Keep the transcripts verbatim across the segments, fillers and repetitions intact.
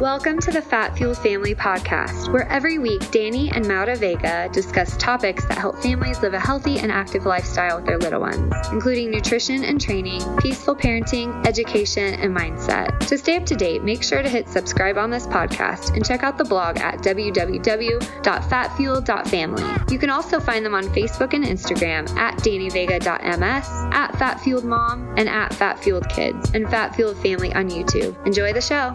Welcome to the Fat Fuel Family Podcast, where every week Danny and Mauta Vega discuss topics that help families live a healthy and active lifestyle with their little ones, including nutrition and training, peaceful parenting, education, and mindset. To stay up to date, make sure to hit subscribe on this podcast and check out the blog at w w w dot fat fuel dot family. You can also find them on Facebook and Instagram at danny vega dot m s, at fatfueledmom, and at fatfueledkids, and fatfueledfamily on YouTube. Enjoy the show.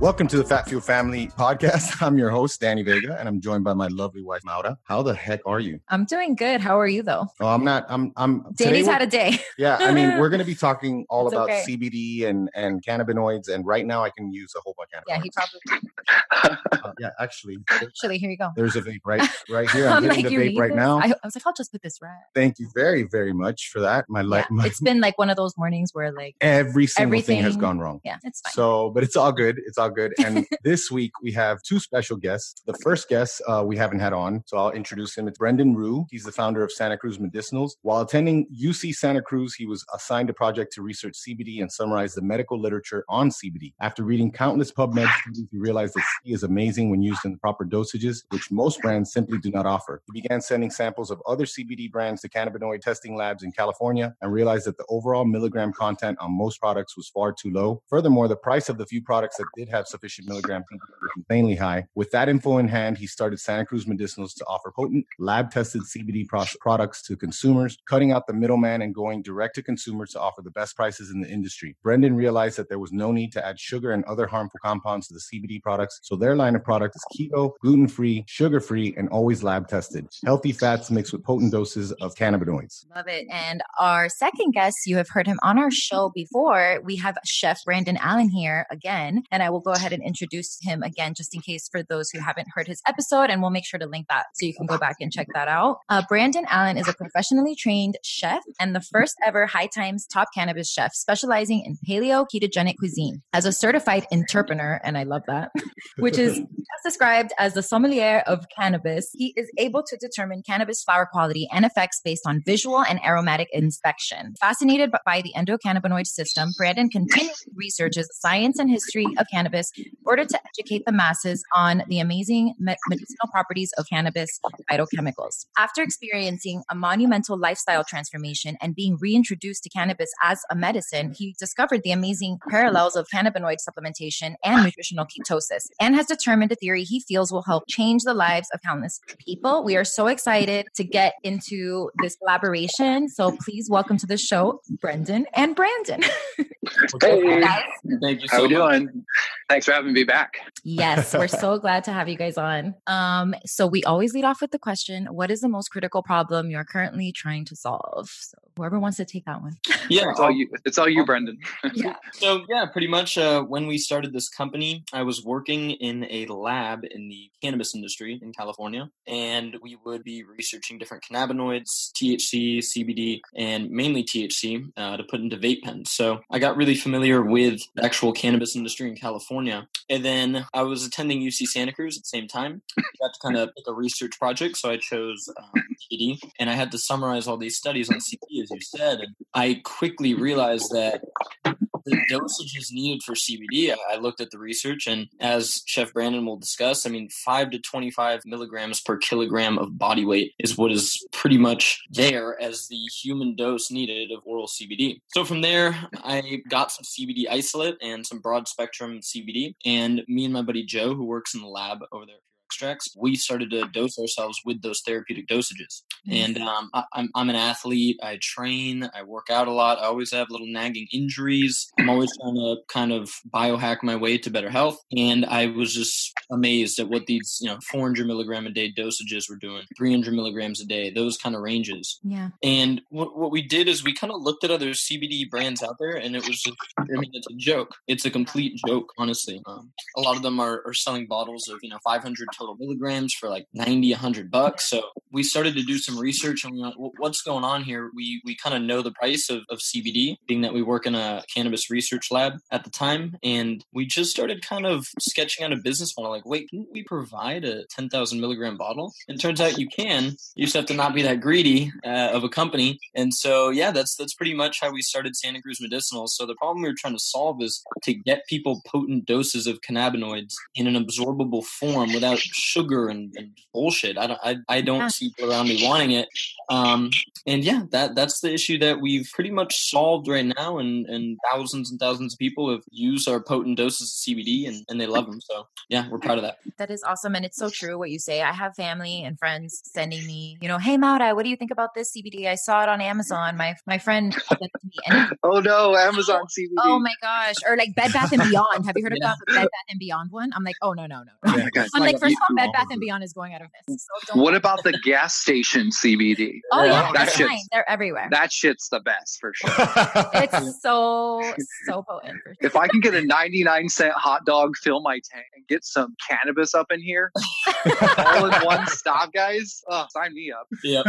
Welcome to the Fat Fuel Family Podcast. I'm your host, Danny Vega, and I'm joined by my lovely wife, Mauta. How the heck are you? I'm doing good. How are you, though? Oh, I'm not. I'm. I'm. Danny's had a day. Yeah, I mean, we're going to be talking all it's about okay. C B D and and cannabinoids, and right now I can use a whole bunch of cannabinoids. Yeah, he probably. uh, yeah, actually. Actually, here you go. There's a vape right, right here. I'm, I'm getting like, the vape right this? now. I, I was like, I'll just put this right. Thank you very, very much for that. My life. Yeah, it's been like one of those mornings where like every single everything, thing has gone wrong. Yeah, it's fine. So, but it's all good. It's all good. And this week we have two special guests. The first guest uh, we haven't had on, so I'll introduce him. It's Brendan Ruh. He's the founder of Santa Cruz Medicinals. While attending U C Santa Cruz, he was assigned a project to research C B D and summarize the medical literature on C B D. After reading countless PubMed studies, he realized that C B D is amazing when used in the proper dosages, which most brands simply do not offer. He began sending samples of other C B D brands to cannabinoid testing labs in California and realized that the overall milligram content on most products was far too low. Furthermore, the price of the few products that did have sufficient milligram was insanely high. With that info in hand, he started Santa Cruz Medicinals to offer potent, lab-tested C B D pro- products to consumers, cutting out the middleman and going direct to consumers to offer the best prices in the industry. Brendan realized that there was no need to add sugar and other harmful compounds to the C B D products, so their line of products is keto, gluten-free, sugar-free, and always lab-tested. Healthy fats mixed with potent doses of cannabinoids. Love it. And our second guest, you have heard him on our show before. We have Chef Brandon Allen here again, and I will go ahead and introduce him again, just in case for those who haven't heard his episode, and we'll make sure to link that so you can go back and check that out. Uh, Brandon Allen is a professionally trained chef and the first ever High Times top cannabis chef, specializing in paleo ketogenic cuisine. As a certified interpener, and I love that, which is as described as the sommelier of cannabis, he is able to determine cannabis flower quality and effects based on visual and aromatic inspection. Fascinated by the endocannabinoid system, Brandon continually researches science and history of cannabis in order to educate the masses on the amazing medicinal properties of cannabis phytochemicals. After experiencing a monumental lifestyle transformation and being reintroduced to cannabis as a medicine, he discovered the amazing parallels of cannabinoid supplementation and nutritional ketosis, and has determined a theory he feels will help change the lives of countless people. We are so excited to get into this collaboration, so please welcome to the show, Brendan and Brandon. Hey, guys. Thank you so How much. How are you doing? Thanks for having me back. Yes, we're so glad to have you guys on. Um, so we always lead off with the question, what is the most critical problem you're currently trying to solve? So whoever wants to take that one. Yeah, it's all you, it's all you, Brendan. Yeah. So yeah, pretty much uh, when we started this company, I was working in a lab in the cannabis industry in California, and we would be researching different cannabinoids, T H C, C B D, and mainly T H C uh, to put into vape pens. So I got really familiar with the actual cannabis industry in California. And then I was attending U C Santa Cruz at the same time. I got to kind of pick a research project. So I chose um, K D, and I had to summarize all these studies on C B D, as you said. And I quickly realized that the dosages needed for C B D, I looked at the research, and as Chef Brandon will discuss, I mean, five to twenty-five milligrams per kilogram of body weight is what is pretty much there as the human dose needed of oral C B D. So from there, I got some C B D isolate and some broad spectrum C B D, and me and my buddy Joe, who works in the lab over there, extracts, we started to dose ourselves with those therapeutic dosages. And um, I, I'm, I'm an athlete. I train. I work out a lot. I always have little nagging injuries. I'm always trying to kind of biohack my way to better health. And I was just amazed at what these, you know, four hundred milligram a day dosages were doing, three hundred milligrams a day, those kind of ranges. Yeah. And what, what we did is we kind of looked at other C B D brands out there, and it was, just, I mean, it's a joke. It's a complete joke, honestly. Um, a lot of them are, are selling bottles of, you know, five hundred total milligrams for like ninety, a hundred bucks. So we started to do some research and we went, well, what's going on here? We we kind of know the price of, of C B D, being that we work in a cannabis research lab at the time. And we just started kind of sketching out a business model. Like, wait, can we provide a ten thousand milligram bottle? And it turns out you can. You just have to not be that greedy uh, of a company. And so, yeah, that's, that's pretty much how we started Santa Cruz Medicinals. So the problem we were trying to solve is to get people potent doses of cannabinoids in an absorbable form without sugar and, and bullshit. I don't, I, I don't see people around me wanting it. Um, and yeah, that, that's the issue that we've pretty much solved right now. And, and thousands and thousands of people have used our potent doses of C B D and, and they love them. So yeah, we're proud of that. That is awesome. And it's so true what you say. I have family and friends sending me, you know, hey, Maura, what do you think about this C B D? I saw it on Amazon. My, my friend sent it to me. And oh no, Amazon C B D. Oh my gosh. Or like Bed Bath and Beyond. Have you heard about yeah. the Bed Bath and Beyond one? I'm like, oh no, no, no. Yeah, guys, I'm like, first of all, Bed Bath and Beyond is going out of business. So don't what about the gas station C B D? Oh yeah, yeah that's fine. They're everywhere. That shit's the best for sure. It's so, so potent. For sure. If I can get a ninety-nine cent hot dog, fill my tank and get some cannabis up in here all in one stop, guys. Oh, sign me up. Yep.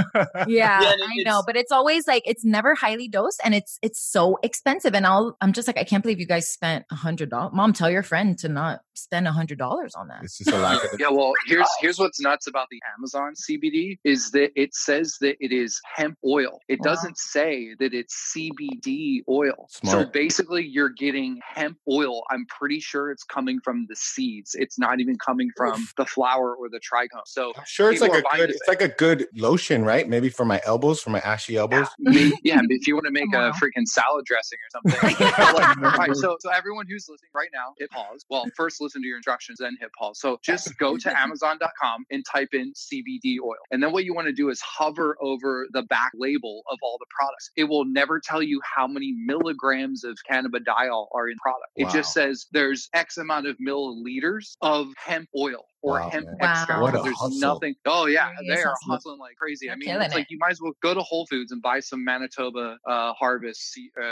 Yeah, yeah I know. But it's always like, it's never highly dosed and it's, it's so expensive. And I'll, I'm just like, I can't believe you guys spent a hundred dollars. Mom, tell your friend to not spend a hundred dollars on that. It's just a lack of- yeah. Well, here's, here's what's nuts about the Amazon C B D is that it says that it is hemp oil. It wow. doesn't say that it's C B D oil. Smart. So basically you're getting hemp oil. I'm pretty sure it's coming from the seeds. It's not even coming from Oof. the flower or the trichome. So I'm sure it's like a good, it's like a good lotion, right? Maybe for my elbows, for my ashy elbows. Yeah. yeah if you want to make wow. a freaking salad dressing or something. like, all right, so, so everyone who's listening right now, hit pause. Well, first listen to your instructions, then hit pause. So just go to amazon dot com and type in C B D oil. And then what you want to do is hover over the back label of all the products. It will never tell you how many milligrams of cannabidiol are in product. It wow. just says there's X amount of milliliters of hemp oil. Or wow, hemp wow. extract. There's hustle. nothing. Oh yeah, they are hustling like crazy. They're I mean, it's it. like you might as well go to Whole Foods and buy some Manitoba uh, Harvest uh,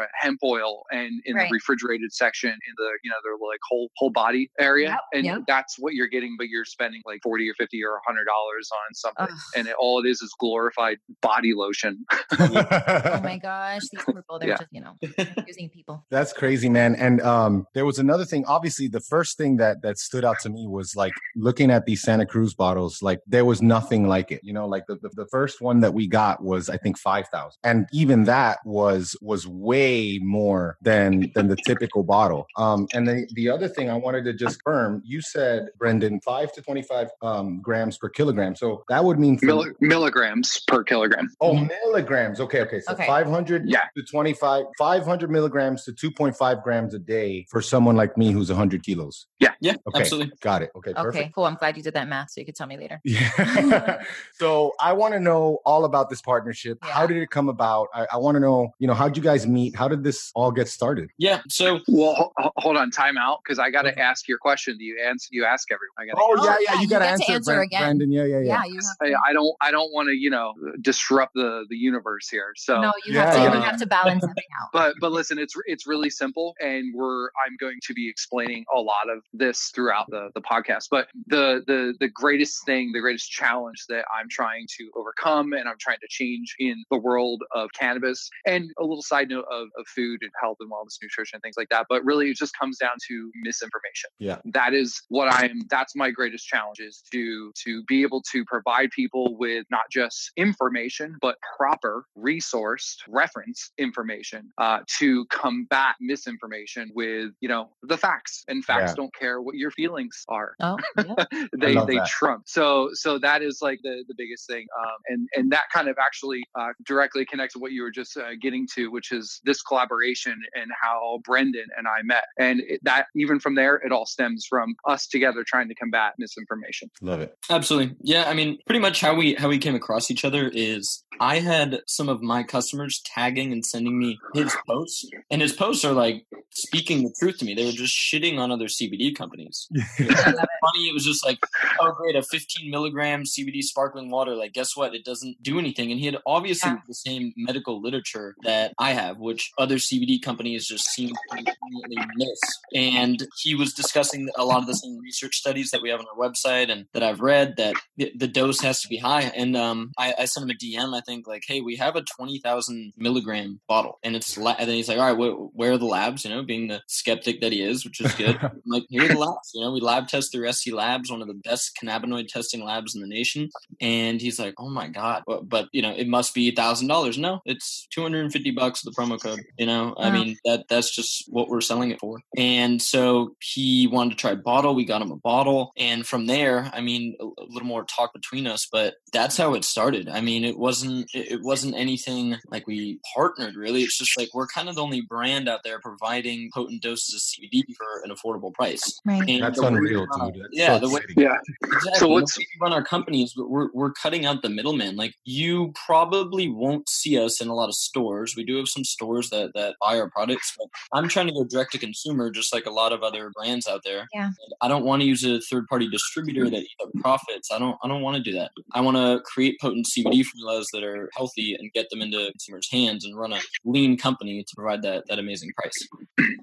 uh, hemp oil, and in right. the refrigerated section, in the you know their like whole whole body area, yep, and yep. that's what you're getting. But you're spending like forty or fifty or a hundred dollars on something, Ugh. and it, all it is is glorified body lotion. Oh my gosh, these people, they're yeah. just you know using people. That's crazy, man. And um, there was another thing. Obviously, the first thing that that stood out to me was like. Looking at these Santa Cruz bottles, like there was nothing like it, you know, like the, the, the first one that we got was, I think five thousand. And even that was, was way more than, than the typical bottle. Um, and the, the other thing I wanted to just confirm, you said, Brendan, five to twenty-five um, grams per kilogram. So that would mean Mill- milligrams per kilogram. Oh, milligrams. Okay. Okay. So okay. five hundred yeah. to twenty-five, five hundred milligrams to two point five grams a day for someone like me, who's a hundred kilos. Yeah. Yeah. Okay. Absolutely. Got it. Okay. Okay, Perfect. cool. I'm glad you did that math so you could tell me later. Yeah. So I want to know all about this partnership. Yeah. How did it come about? I, I want to know, you know, how'd you guys meet? How did this all get started? Yeah. So, well, ho- hold on, time out. Cause I got to okay. ask your question. Do you answer, you ask everyone? I gotta oh answer. yeah. Yeah. You, you got to answer, answer Brand- again. Brandon. Yeah. Yeah. Yeah. yeah you have to- I don't, I don't want to, you know, disrupt the, the universe here. So no, you yeah, have to, yeah. you have to balance everything out. But, but listen, it's, it's really simple. And we're, I'm going to be explaining a lot of this throughout the, the podcast. But the, the the greatest thing, the greatest challenge that I'm trying to overcome and I'm trying to change in the world of cannabis, and a little side note of, of food and health and wellness, nutrition, things like that. But really, it just comes down to misinformation. Yeah, that is what I'm. That's my greatest challenge is to to be able to provide people with not just information, but proper resourced reference information uh, to combat misinformation with you know the facts. And facts yeah. don't care what your feelings are. Oh. Yeah. they they that. trump. So so that is like the, the biggest thing. Um, and, and that kind of actually uh, directly connects to what you were just uh, getting to, which is this collaboration and how Brendan and I met. And it, that even from there, it all stems from us together trying to combat misinformation. Love it. Absolutely. Yeah. I mean, pretty much how we how we came across each other is I had some of my customers tagging and sending me his posts. And his posts are like speaking the truth to me. They were just shitting on other C B D companies. It was funny. It was just like, oh, great, a fifteen milligram C B D sparkling water. Like, guess what? It doesn't do anything. And he had obviously yeah. the same medical literature that I have, which other C B D companies just seem to completely miss. And he was discussing a lot of the same research studies that we have on our website and that I've read, that the, the dose has to be high. And um, I, I sent him a D M, I think, like, hey, we have a twenty thousand milligram bottle. And it's la- and then he's like, all right, wh- where are the labs? You know, being the skeptic that he is, which is good. I'm like, here are the labs. You know, we lab test through S C Labs, one of the best cannabinoid testing labs in the nation. And he's like, oh my God. But, but you know, it must be a thousand dollars. No, it's two hundred fifty bucks, the promo code. You know, I wow. mean, that that's just what we're selling it for. And so he wanted to try bottle. We got him a bottle. And from there, I mean, a, a little more talk between us, but that's how it started. I mean, it wasn't, it wasn't anything like we partnered really. It's just like, we're kind of the only brand out there providing potent doses of C B D for an affordable price. Right. And that's unreal, dude. That's yeah. So the way, yeah. Exactly. So what's we run our companies, we're, we're cutting out the middleman. Like, you probably won't see us in a lot of stores. We do have some stores that, that buy our products, but I'm trying to go direct to consumer, just like a lot of other brands out there. Yeah. And I don't want to use a third party distributor that eats up profits. I don't, I don't want to do that. I want to create potent C B D formulas that are healthy and get them into consumers' hands and run a lean company to provide that, that amazing price. Amazing.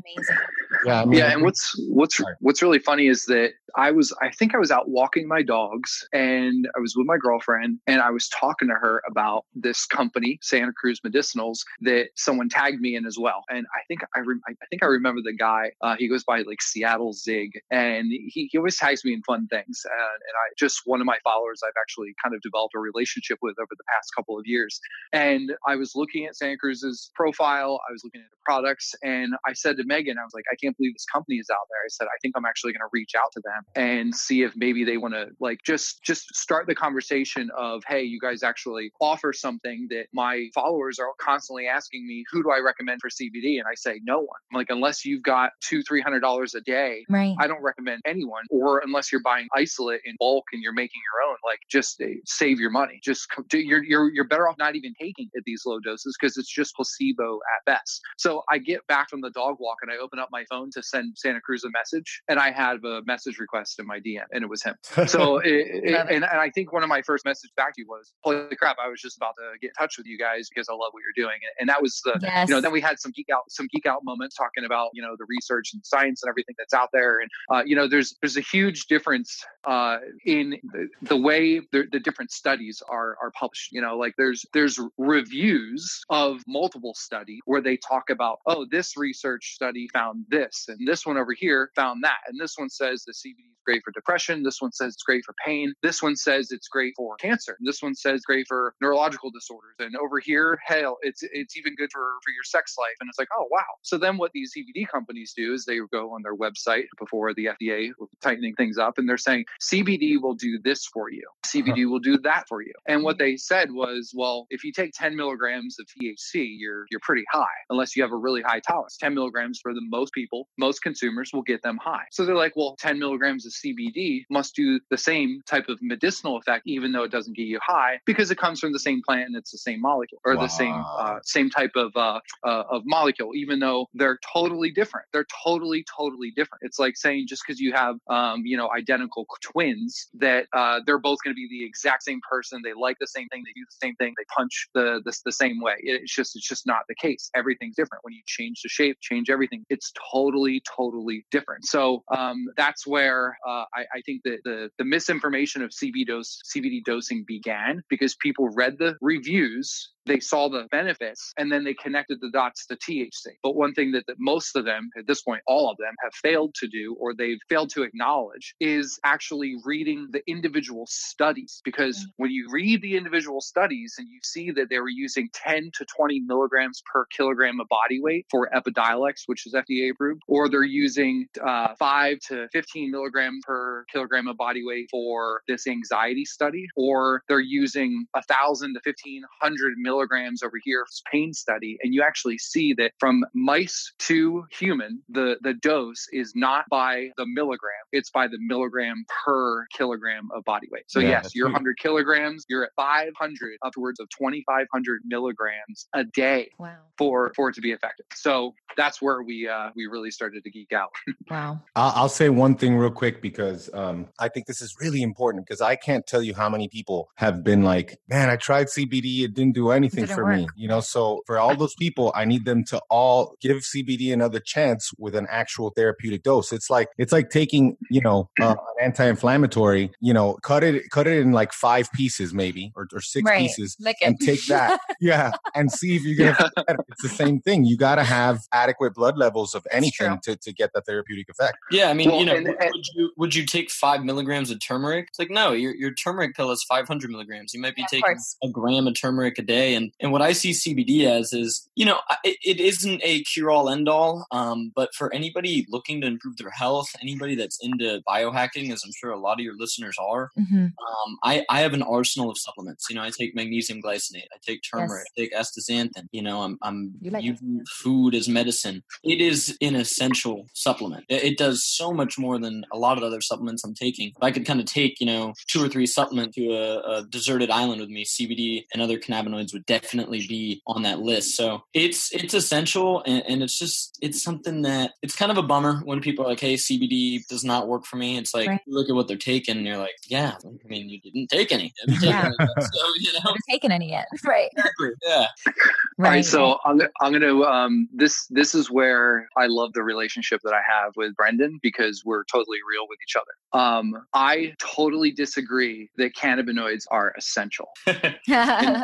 Yeah. I mean, yeah. And what's, what's, what's really funny is that I was, I think I was out walking my dogs and I was with my girlfriend and I was talking to her about this company, Santa Cruz Medicinals, that someone tagged me in as well. And I think I, re- I think I remember the guy, uh, he goes by like Seattle Zig, and he, he always tags me in fun things. And, and I just, one of my followers, I've actually kind of developed a relationship with over the past couple of years. And I was looking at Santa Cruz's profile. I was looking at the products and I said to Megan, I was like, I can't believe this company is out there. I said, I think I'm actually going to reach out to them and see if maybe they want to like, just, just start the conversation of, hey, you guys actually offer something that my followers are constantly asking me, who do I recommend for C B D? And I say, no one. I'm like, unless you've got two, three hundred dollars a day, right. I don't recommend anyone. Or unless you're buying isolate in bulk and you're making your own, like just save your money. Just you're, you're, you're better off not even taking at these low doses because it's just placebo at best. So I get back from the dog walk and I open up my phone to send Santa Cruz a message, and I had a message request in my D M, and it was him. So it, it, and, and I think one of my first messages back to you was, holy crap, I was just about to get in touch with you guys because I love what you're doing. And that was the, yes. you know, then we had some geek out, some geek out moments talking about, you know, the research and science and everything that's out there. And, uh, you know, there's, there's a huge difference uh, in the, the way the, the different studies are, are published. You know, like there's, there's reviews of multiple study where they talk about, oh, this research study found this, and this one over here found that. And this one says the C B D is great for depression. This one says it's great for pain. This one says it's great for cancer. And this one says it's great for neurological disorders. And over here, hell, it's it's even good for, for your sex life. And it's like, oh, wow. So then what these C B D companies do is they go on their website before the F D A was tightening things up, and they're saying, C B D will do this for you. C B D will do that for you. And what they said was, well, if you take ten milligrams of T H C, you're you're pretty high, unless you have a really high tolerance. ten milligrams for the most people, most consumers will get them high. So they're like, well, ten milligrams of C B D must do the same type of medicinal effect, even though it doesn't get you high, because it comes from the same plant and it's the same molecule, or wow. the same uh, same type of uh, uh, of molecule, even though they're totally different. They're totally, totally different. It's like saying just because you have, um, you know, identical twins that uh, they're both going to be the exact same person. They like the same thing. They do the same thing. They punch the the, the same way. It, it's just it's just not the case. Everything's different. When you change the shape, change everything, it's totally, totally different. So um, that's where uh, I, I think that the, the misinformation of C B D, dose, C B D dosing began, because people read the reviews. They saw the benefits, and then they connected the dots to T H C. But one thing that, that most of them, at this point, all of them have failed to do, or they've failed to acknowledge, is actually reading the individual studies. Because when you read the individual studies and you see that they were using ten to twenty milligrams per kilogram of body weight for Epidiolex, which is F D A approved, or they're using uh, five to fifteen milligrams per kilogram of body weight for this anxiety study, or they're using one thousand to fifteen hundred milligrams milligrams over here pain study, and you actually see that from mice to human, the, the dose is not by the milligram, it's by the milligram per kilogram of body weight. So yeah, yes, you're one hundred huge. Kilograms, you're at five hundred, upwards of twenty-five hundred milligrams a day. Wow. for, for it to be effective. So that's where we, uh, we really started to geek out. Wow. I'll, I'll say one thing real quick, because um, I think this is really important, because I can't tell you how many people have been like, man, I tried C B D. It didn't do anything didn't for work. me. You know, so for all those people, I need them to all give C B D another chance with an actual therapeutic dose. It's like, it's like taking, you know, uh, an anti-inflammatory, you know, cut it, cut it in like five pieces maybe, or, or six right. pieces and take that. Yeah. And see if you're going to, yeah. it's the same thing. You got to have adequate blood levels of anything to, to get the therapeutic effect. Yeah. I mean, well, you know, and, and, would you, would you take five milligrams of turmeric? It's like, no, your, your turmeric pill is five hundred milligrams. You might be yeah, taking a gram of turmeric a day. And, and what I see C B D as is, you know, it, it isn't a cure all end all. Um, but for anybody looking to improve their health, anybody that's into biohacking, as I'm sure a lot of your listeners are, mm-hmm. um, I, I have an arsenal of supplements. You know, I take magnesium glycinate, I take turmeric, yes. I take astaxanthin, you know, I'm, I'm you like using it. Food as medicine. It is an essential supplement. It, it does so much more than a lot of other supplements I'm taking. If I could kind of take, you know, two or three supplements to a, a deserted island with me, C B D and other cannabinoids would definitely be on that list. So it's, it's essential. And, and it's just, it's something that it's kind of a bummer when people are like, hey, C B D does not work for me. It's like, right. you look at what they're taking and you're like, yeah, I mean, you didn't take any. You didn't yeah. take any. So, you know, I haven't taken any yet. Right. Exactly. Yeah. Right. All right, so I'm, I'm going to, um, this, this is where I love the relationship that I have with Brendan, because we're totally real with each other. Um, I totally disagree that cannabinoids are essential. and, yeah.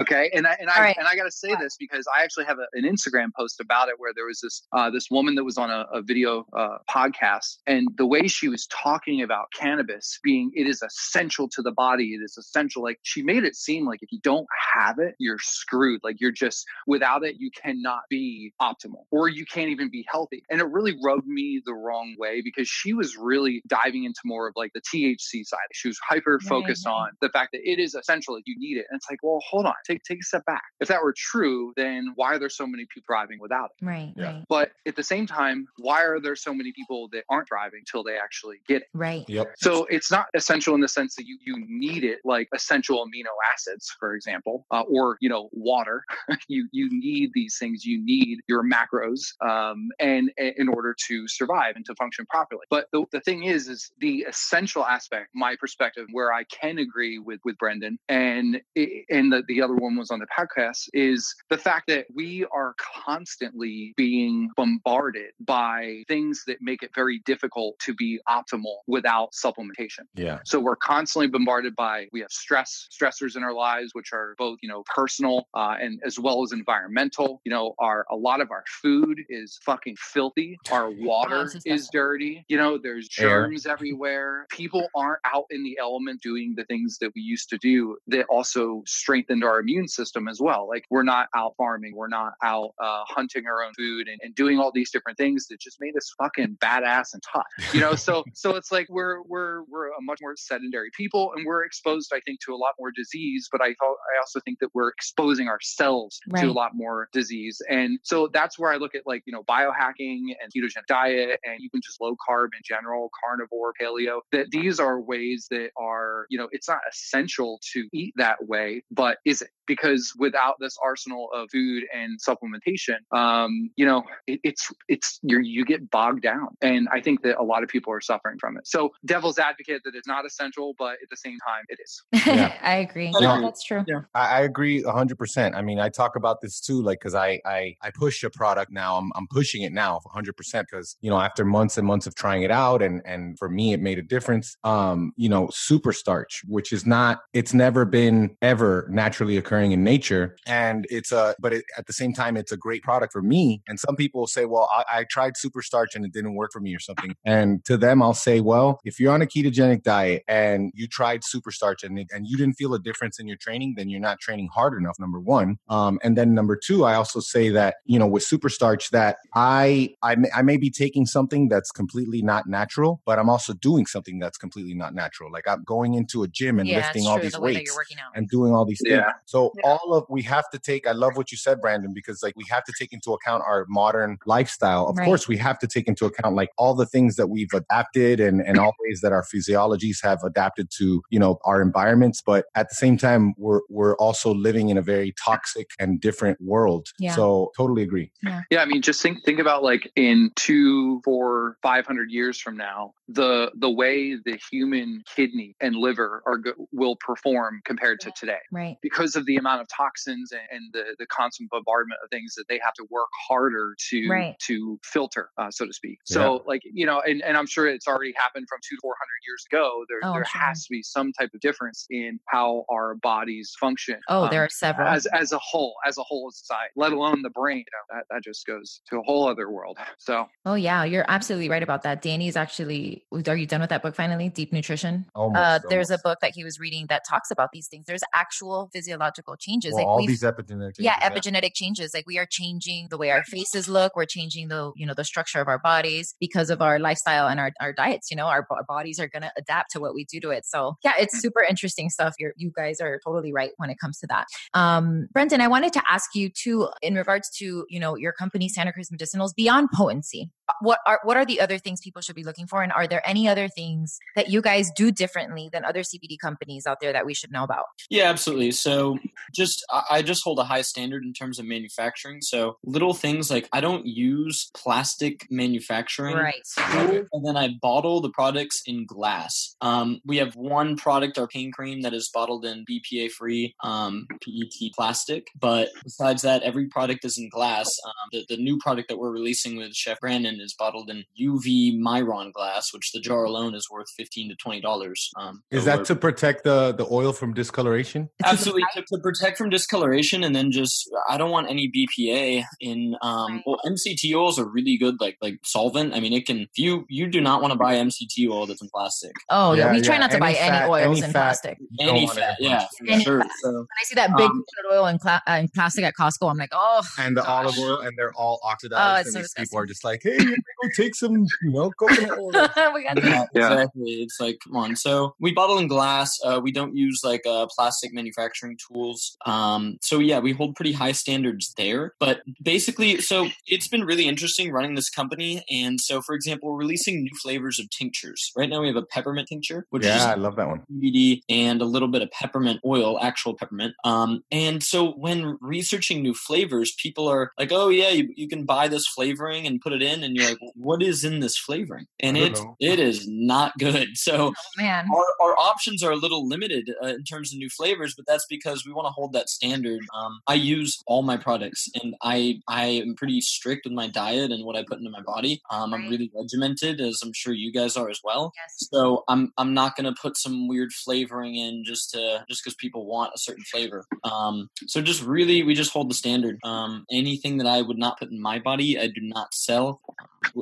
Okay. And I, and I, right. and I got to say this, because I actually have a, an Instagram post about it, where there was this, uh, this woman that was on a, a video, uh, podcast, and the way she was talking about cannabis being, it is essential to the body. It is essential. Like, she made it seem like if you don't have it, you're screwed. Like, you're just, without it, you cannot be optimal, or you can't even be healthy. And it really rubbed me the wrong way, because she was really diving into more of like the T H C side. She was hyper focused yeah, yeah. on the fact that it is essential, that you need it. And it's like, well, hold on, take take a step back. If that were true, then why are there so many people thriving without it? Right. Yeah. right. But at the same time, why are there so many people that aren't thriving till they actually get it? Right. Yep. So it's not essential in the sense that you, you need it, like essential amino acids, for example, uh, or, you know, water. you you need these things. You need your macros um, and, and in order to survive and to function properly. But the, the thing is, is the essential aspect, my perspective, where I can agree with, with Brendan and and the, the other one was on the podcast, is the fact that we are constantly being bombarded by things that make it very difficult to be optimal without supplementation. Yeah. So we're constantly bombarded by, we have stress, stressors in our lives, which are both, you know, personal uh, and as well as environmental. You know, our a lot of our food is fucking filthy. Our water wow, is dirty. You know, there's germs Air. everywhere. People aren't out in the element doing the things that we used to do that also strengthened our immune system as well. Like, we're not out farming. We're not out uh, hunting our own food and, and doing all these different things that just made us fucking badass and tough. You know, so so it's like we're we're we're a much more sedentary people, and we're exposed, I think, to a lot more disease. But I thought I also think that we're exposing ourselves right. to a lot more disease. And so that's where I look at, like, you know, biohacking and ketogenic diet and even just low carb in general, carnivore, paleo, that these are ways that are, you know, it's not essential to eat that way, but is it? Because without this arsenal of food and supplementation, um, you know, it, it's, it's, you're, you get bogged down. And I think that a lot of people are suffering from it. So devil's advocate that it's not essential, but at the same time, it is. Yeah. I agree. No, no, that's true. Yeah. I agree a hundred percent. I mean, I talk about this too, like, cause I, I, I push a product now. I'm, I'm pushing it now a hundred percent. Cause, you know, after months and months of trying it out and, and for me, it made a difference. Um, you know, super starch, which is not, it's never been ever naturally occurring in nature. And it's a, but it, at the same time, it's a great product for me. And some people say, well, I, I tried super starch and it didn't work for me or something. And to them, I'll say, well, if you're on a ketogenic diet and you tried super starch and, and you didn't feel a difference in your training, then you're not training hard enough, number one. Um, and then number two, I also say that, you know, with super starch that I, I may, I may be taking something that's completely not natural, but I'm also doing something that's completely not natural. Like, I'm going into a gym and yeah, lifting all these the weights and doing all these things. Yeah. So So yeah. all of, we have to take, I love what you said, Brandon, because like we have to take into account our modern lifestyle. Of right. course, we have to take into account like all the things that we've adapted and, and all ways that our physiologies have adapted to, you know, our environments. But at the same time, we're, we're also living in a very toxic and different world. Yeah. So totally agree. Yeah. yeah. I mean, just think, think about like in two, four, five hundred years from now, the, the way the human kidney and liver are, will perform compared to today. Right. Because of the amount of toxins and, and the, the constant bombardment of things that they have to work harder to, right. to filter, uh, so to speak. So yeah. like, you know, and, and I'm sure it's already happened from two to four hundred years ago. There, oh, there sure. has to be some type of difference in how our bodies function. Oh, um, there are several. As, as a whole, as a whole society, let alone the brain. You know, that, that just goes to a whole other world. So. Oh, yeah. You're absolutely right about that. Danny's actually, are you done with that book finally? Deep Nutrition? Almost, uh, there's almost. a book that he was reading that talks about these things. There's actual physiological changes. Well, like all these epigenetic changes. Yeah, epigenetic yeah. changes. Like we are changing the way our faces look. We're changing the, you know, the structure of our bodies because of our lifestyle and our, our diets. You know, our, our bodies are going to adapt to what we do to it. So yeah, it's super interesting stuff. You're, you guys are totally right when it comes to that. Um, Brendan, I wanted to ask you too, in regards to, you know, your company, Santa Cruz Medicinals, beyond potency, what are, what are the other things people should be looking for? And are there any other things that you guys do differently than other C B D companies out there that we should know about? Yeah, absolutely. So just, I just hold a high standard in terms of manufacturing. So little things like I don't use plastic manufacturing. Right. And then I bottle the products in glass. Um, we have one product, our pain cream, that is bottled in B P A-free um, P E T plastic. But besides that, every product is in glass. Um, the, the new product that we're releasing with Chef Brandon is bottled in U V Myron glass, which the jar alone is worth fifteen to twenty dollars. Um, is that to protect the, the oil from discoloration? Absolutely. To, to protect from discoloration. And then just, I don't want any B P A in, um, well, M C T oil is a really good like like solvent. I mean, it can, you you do not want to buy M C T oil that's in plastic. Oh, yeah. yeah we try yeah. not to any buy fat, any oils any in fat, plastic. Any fat, yeah, for any sure. Fat. So, when I see that big um, oil in, cl- uh, in plastic at Costco, I'm like, oh. And the gosh. olive oil, and they're all oxidized. Oh, and so people are just like, hey, go take some, you know, coconut oil. we got yeah, yeah. Exactly. It's like, come on. So we bottle in glass. Uh, we don't use like uh, plastic manufacturing tools. Um, so yeah, we hold pretty high standards there. But basically, so it's been really interesting running this company. And so, for example, we're releasing new flavors of tinctures. Right now we have a peppermint tincture, which yeah, is I love that one. C B D and a little bit of peppermint oil, actual peppermint. Um, and so when researching new flavors, people are like, oh yeah, you, you can buy this flavoring and put it in. And you're like, what is in this flavoring? And it, it is not good. So oh, man. Our, our options are a little limited uh, in terms of new flavors, but that's because we want to hold that standard. Um, I use all my products and I, I am pretty strict with my diet and what I put into my body. Um, right. I'm really regimented, as I'm sure you guys are as well. Yes. So I'm I'm not going to put some weird flavoring in just to just because people want a certain flavor. Um, so just really, we just hold the standard. Um, anything that I would not put in my body, I do not sell.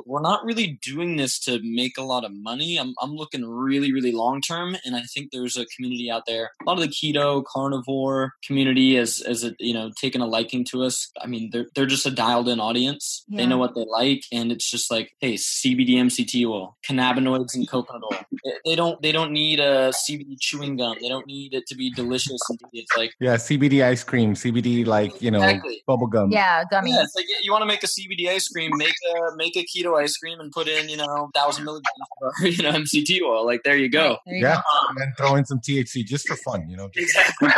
We're not really doing this to make a lot of money. I'm I'm looking really, really long term, and I think there's a community out there. A lot of the keto, carnivore community has, has a, you know, taken a liking to us. I mean, they're they're just a dialed in audience. Yeah. They know what they like, and it's just like, hey, C B D, M C T oil, cannabinoids, and coconut oil. They don't they don't need a C B D chewing gum. They don't need it to be delicious. It's like yeah, C B D ice cream, C B D like you know exactly. bubble gum. Yeah, gummy. Yeah, it's like you want to make a C B D ice cream, make a make a keto ice cream and put in, you know, thousand milligrams of, you know, M C T oil. Like, there you go. There you yeah. Go. And then throw in some T H C just for fun, you know. Exactly.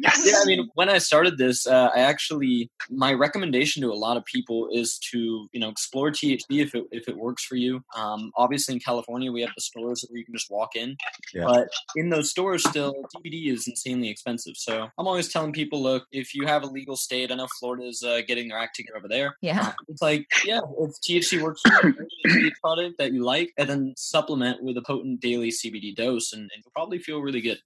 yes. Yeah, I mean, when I started this, uh, I actually, my recommendation to a lot of people is to, you know, explore T H C if it, if it works for you. Um, obviously in California, we have the stores where you can just walk in, yeah. but in those stores still, C B D is insanely expensive. So I'm always telling people, look, if you have a legal state, I know Florida is uh, getting their act together over there. Yeah. Um, it's like, yeah, if T H C works for you, a product that you like, and then supplement with a potent daily C B D dose, and, and you'll probably feel really good.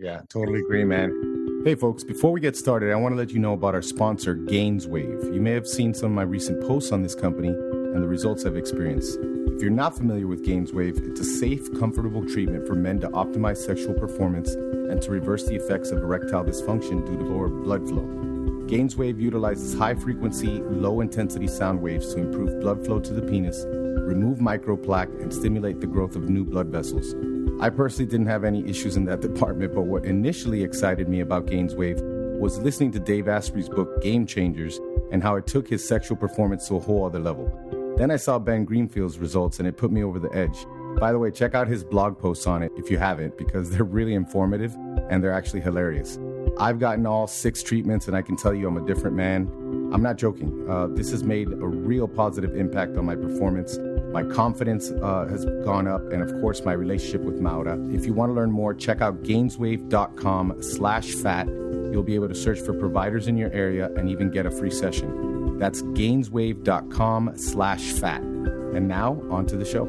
Yeah, totally agree, man. Hey folks, before we get started, I want to let you know about our sponsor, Gainswave. You may have seen some of my recent posts on this company and the results I've experienced. If you're not familiar with Gainswave, it's a safe, comfortable treatment for men to optimize sexual performance and to reverse the effects of erectile dysfunction due to lower blood flow. Gainswave utilizes high-frequency, low-intensity sound waves to improve blood flow to the penis, remove microplaque, and stimulate the growth of new blood vessels. I personally didn't have any issues in that department, but what initially excited me about Gainswave was listening to Dave Asprey's book, Game Changers, and how it took his sexual performance to a whole other level. Then I saw Ben Greenfield's results, and it put me over the edge. By the way, check out his blog posts on it if you haven't, because they're really informative, and they're actually hilarious. I've gotten all six treatments, and I can tell you I'm a different man. I'm not joking. Uh, this has made a real positive impact on my performance. My confidence uh, has gone up, and of course, my relationship with Maura. If you want to learn more, check out gainswave.com slash fat. You'll be able to search for providers in your area and even get a free session. That's gainswave.com slash fat. And now, on to the show.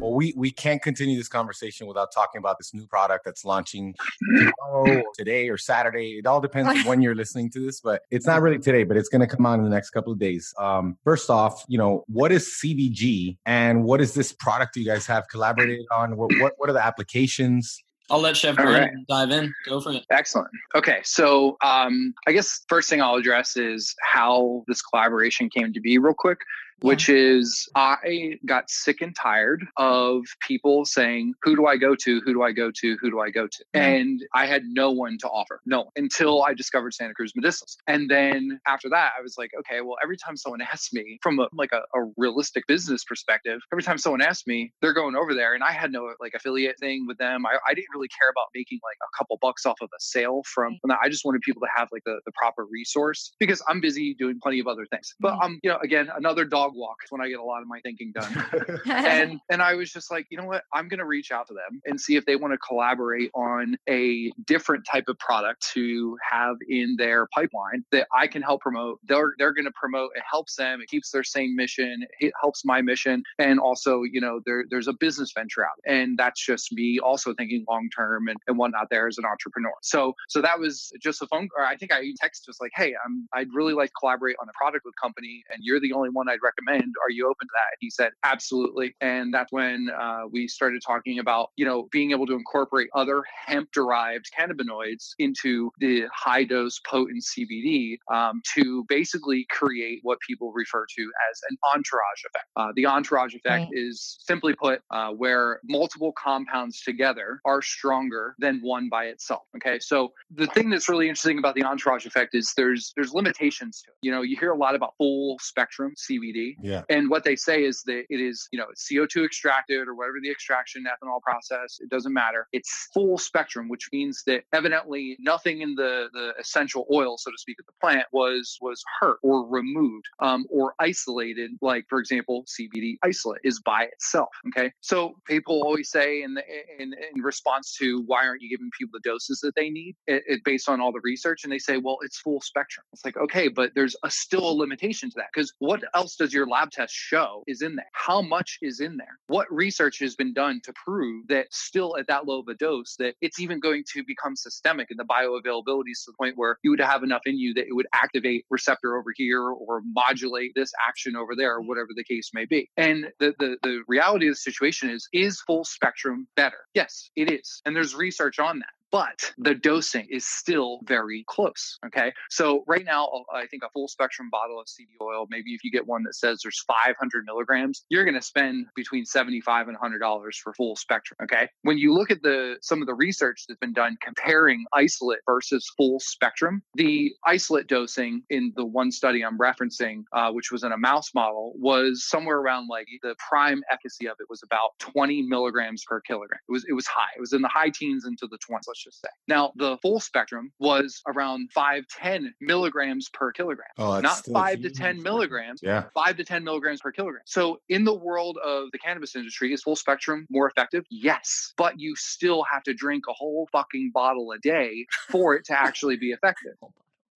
Well, we, we can't continue this conversation without talking about this new product that's launching tomorrow, or today, or Saturday. It all depends on when you're listening to this, but it's not really today, but it's going to come out in the next couple of days. Um, first off, you know, what is C B G and what is this product you guys have collaborated on? What what, what are the applications? I'll let Chef right. dive in. Go for it. Excellent. Okay. So um, I guess first thing I'll address is how this collaboration came to be real quick, yeah. which is I got sick and tired of people saying, who do I go to? Who do I go to? Who do I go to? Mm-hmm. And I had no one to offer. No one, until I discovered Santa Cruz Medicinals. And then after that, I was like, okay, well, every time someone asks me from a, like a, a realistic business perspective, every time someone asks me, they're going over there. And I had no like affiliate thing with them. I, I didn't really care about making like a couple bucks off of a sale from, and I just wanted people to have like the, the proper resource because I'm busy doing plenty of other things. But I'm, um, you know, again, another dog walk is when I get a lot of my thinking done. and and I was just like, you know what, I'm going to reach out to them and see if they want to collaborate on a different type of product to have in their pipeline that I can help promote. They're, they're going to promote, it helps them, it keeps their same mission, it helps my mission. And also, you know, there, there's a business venture out. And that's just me also thinking long term and, and whatnot there as an entrepreneur. So so that was just a phone, or I think I text was like, hey, I'm, I'd really like to collaborate on a product with company and you're the only one I'd recommend. Are you open to that? And he said, absolutely. And that's when uh, we started talking about, you know, being able to incorporate other hemp derived cannabinoids into the high dose potent C B D um, to basically create what people refer to as an entourage effect. Uh, the entourage effect right. is simply put uh, where multiple compounds together are stronger than one by itself. Okay. So the thing that's really interesting about the entourage effect is there's, there's limitations to it. You know, you hear a lot about full spectrum C B D. Yeah. And what they say is that it is, you know, C O two extracted or whatever the extraction ethanol process, it doesn't matter. It's full spectrum, which means that evidently nothing in the, the essential oil, so to speak, of the plant was, was hurt or removed um, or isolated. Like for example, C B D isolate is by itself. Okay. So people always say in the, in, in response to why aren't you giving people the doses that they need it, it based on all the research, and they say, well, it's full spectrum. It's like, okay, but there's a, still a limitation to that, because what else does your lab test show is in there? How much is in there? What research has been done to prove that still at that low of a dose that it's even going to become systemic and the bioavailability is to the point where you would have enough in you that it would activate receptor over here or modulate this action over there or whatever the case may be. And the, the, the reality of the situation is, is full spectrum better? Yes, it is. And there's research on that. But the dosing is still very close, okay? So right now, I think a full spectrum bottle of C B D oil, maybe if you get one that says there's five hundred milligrams, you're going to spend between seventy-five and one hundred dollars for full spectrum, okay? When you look at the some of the research that's been done comparing isolate versus full spectrum, the isolate dosing in the one study I'm referencing, uh, which was in a mouse model, was somewhere around like the prime efficacy of it was about twenty milligrams per kilogram. It was, it was high. It was in the high teens into the twenties. Just say. Now, the full spectrum was around five, ten milligrams per kilogram, oh, not five to ten milligrams, yeah. five to ten milligrams per kilogram. So in the world of the cannabis industry, is full spectrum more effective? Yes, but you still have to drink a whole fucking bottle a day for it to actually be effective.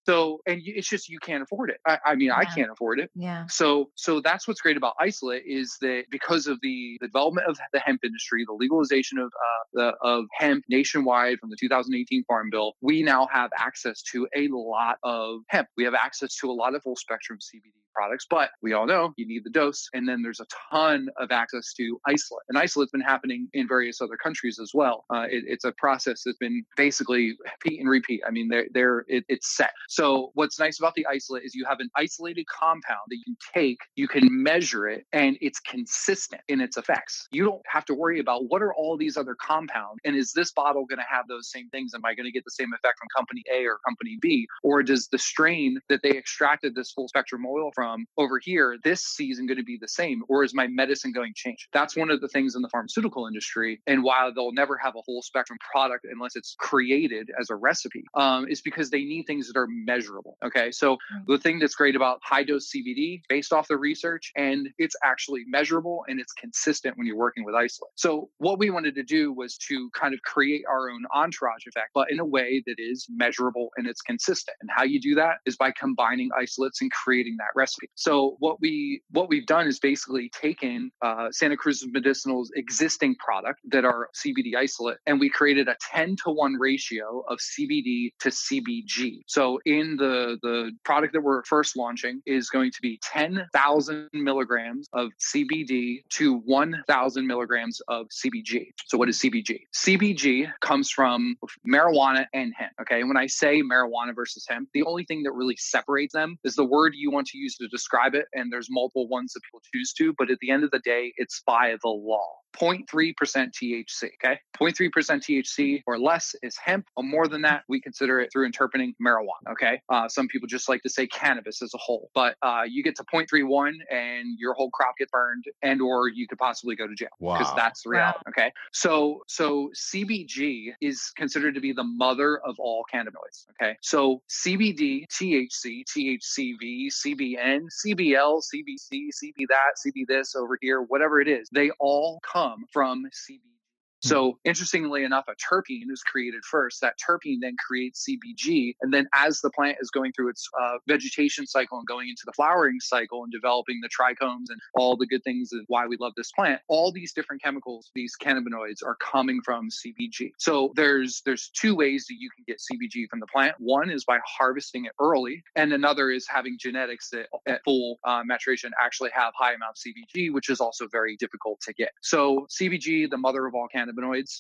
So, and it's just, you can't afford it. I, I mean, yeah. I can't afford it. Yeah. So, so that's what's great about isolate is that because of the, the development of the hemp industry, the legalization of, uh, the, of hemp nationwide from the two thousand eighteen Farm Bill, we now have access to a lot of hemp. We have access to a lot of full spectrum C B D products, but we all know you need the dose. And then there's a ton of access to isolate. And isolate's been happening in various other countries as well. Uh, it, it's a process that's been basically repeat and repeat. I mean, they're, they're, it, it's set. So what's nice about the isolate is you have an isolated compound that you take, you can measure it, and it's consistent in its effects. You don't have to worry about what are all these other compounds, and is this bottle going to have those same things? Am I going to get the same effect from company A or company B? Or does the strain that they extracted this full spectrum oil from over here this season going to be the same? Or is my medicine going to change? That's one of the things in the pharmaceutical industry. And while they'll never have a whole spectrum product unless it's created as a recipe, um, is because they need things that are measurable. Okay. So the thing that's great about high dose C B D, based off the research, and it's actually measurable and it's consistent when you're working with isolate. So what we wanted to do was to kind of create our own entourage effect, but in a way that is measurable and it's consistent. And how you do that is by combining isolates and creating that recipe. So what we, what we've done is basically taken uh, Santa Cruz Medicinals' existing product that are C B D isolate, and we created a ten to one ratio of C B D to C B G. So in the, the product that we're first launching is going to be ten thousand milligrams of C B D to one thousand milligrams of C B G. So what is C B G? C B G comes from marijuana and hemp. Okay. And when I say marijuana versus hemp, the only thing that really separates them is the word you want to use to describe it. And there's multiple ones that people choose to, but at the end of the day, it's by the law. zero point three percent T H C, okay? zero point three percent T H C or less is hemp, or more than that, we consider it through interpreting marijuana, okay? Uh, some people just like to say cannabis as a whole, but uh, you get to zero point three one and your whole crop gets burned, and or you could possibly go to jail, because wow. that's the reality, wow. okay? So, so C B G is considered to be the mother of all cannabinoids, okay? So C B D, T H C, T H C V, C B N, C B L, C B C, C B that, C B this over here, whatever it is, they all come from C B D. So interestingly enough, a terpene is created first. That terpene then creates C B G. And then as the plant is going through its uh, vegetation cycle and going into the flowering cycle and developing the trichomes and all the good things of why we love this plant, all these different chemicals, these cannabinoids, are coming from C B G. So there's there's two ways that you can get C B G from the plant. One is by harvesting it early. And another is having genetics that at full uh, maturation actually have high amount of C B G, which is also very difficult to get. So C B G, the mother of all cannabinoids,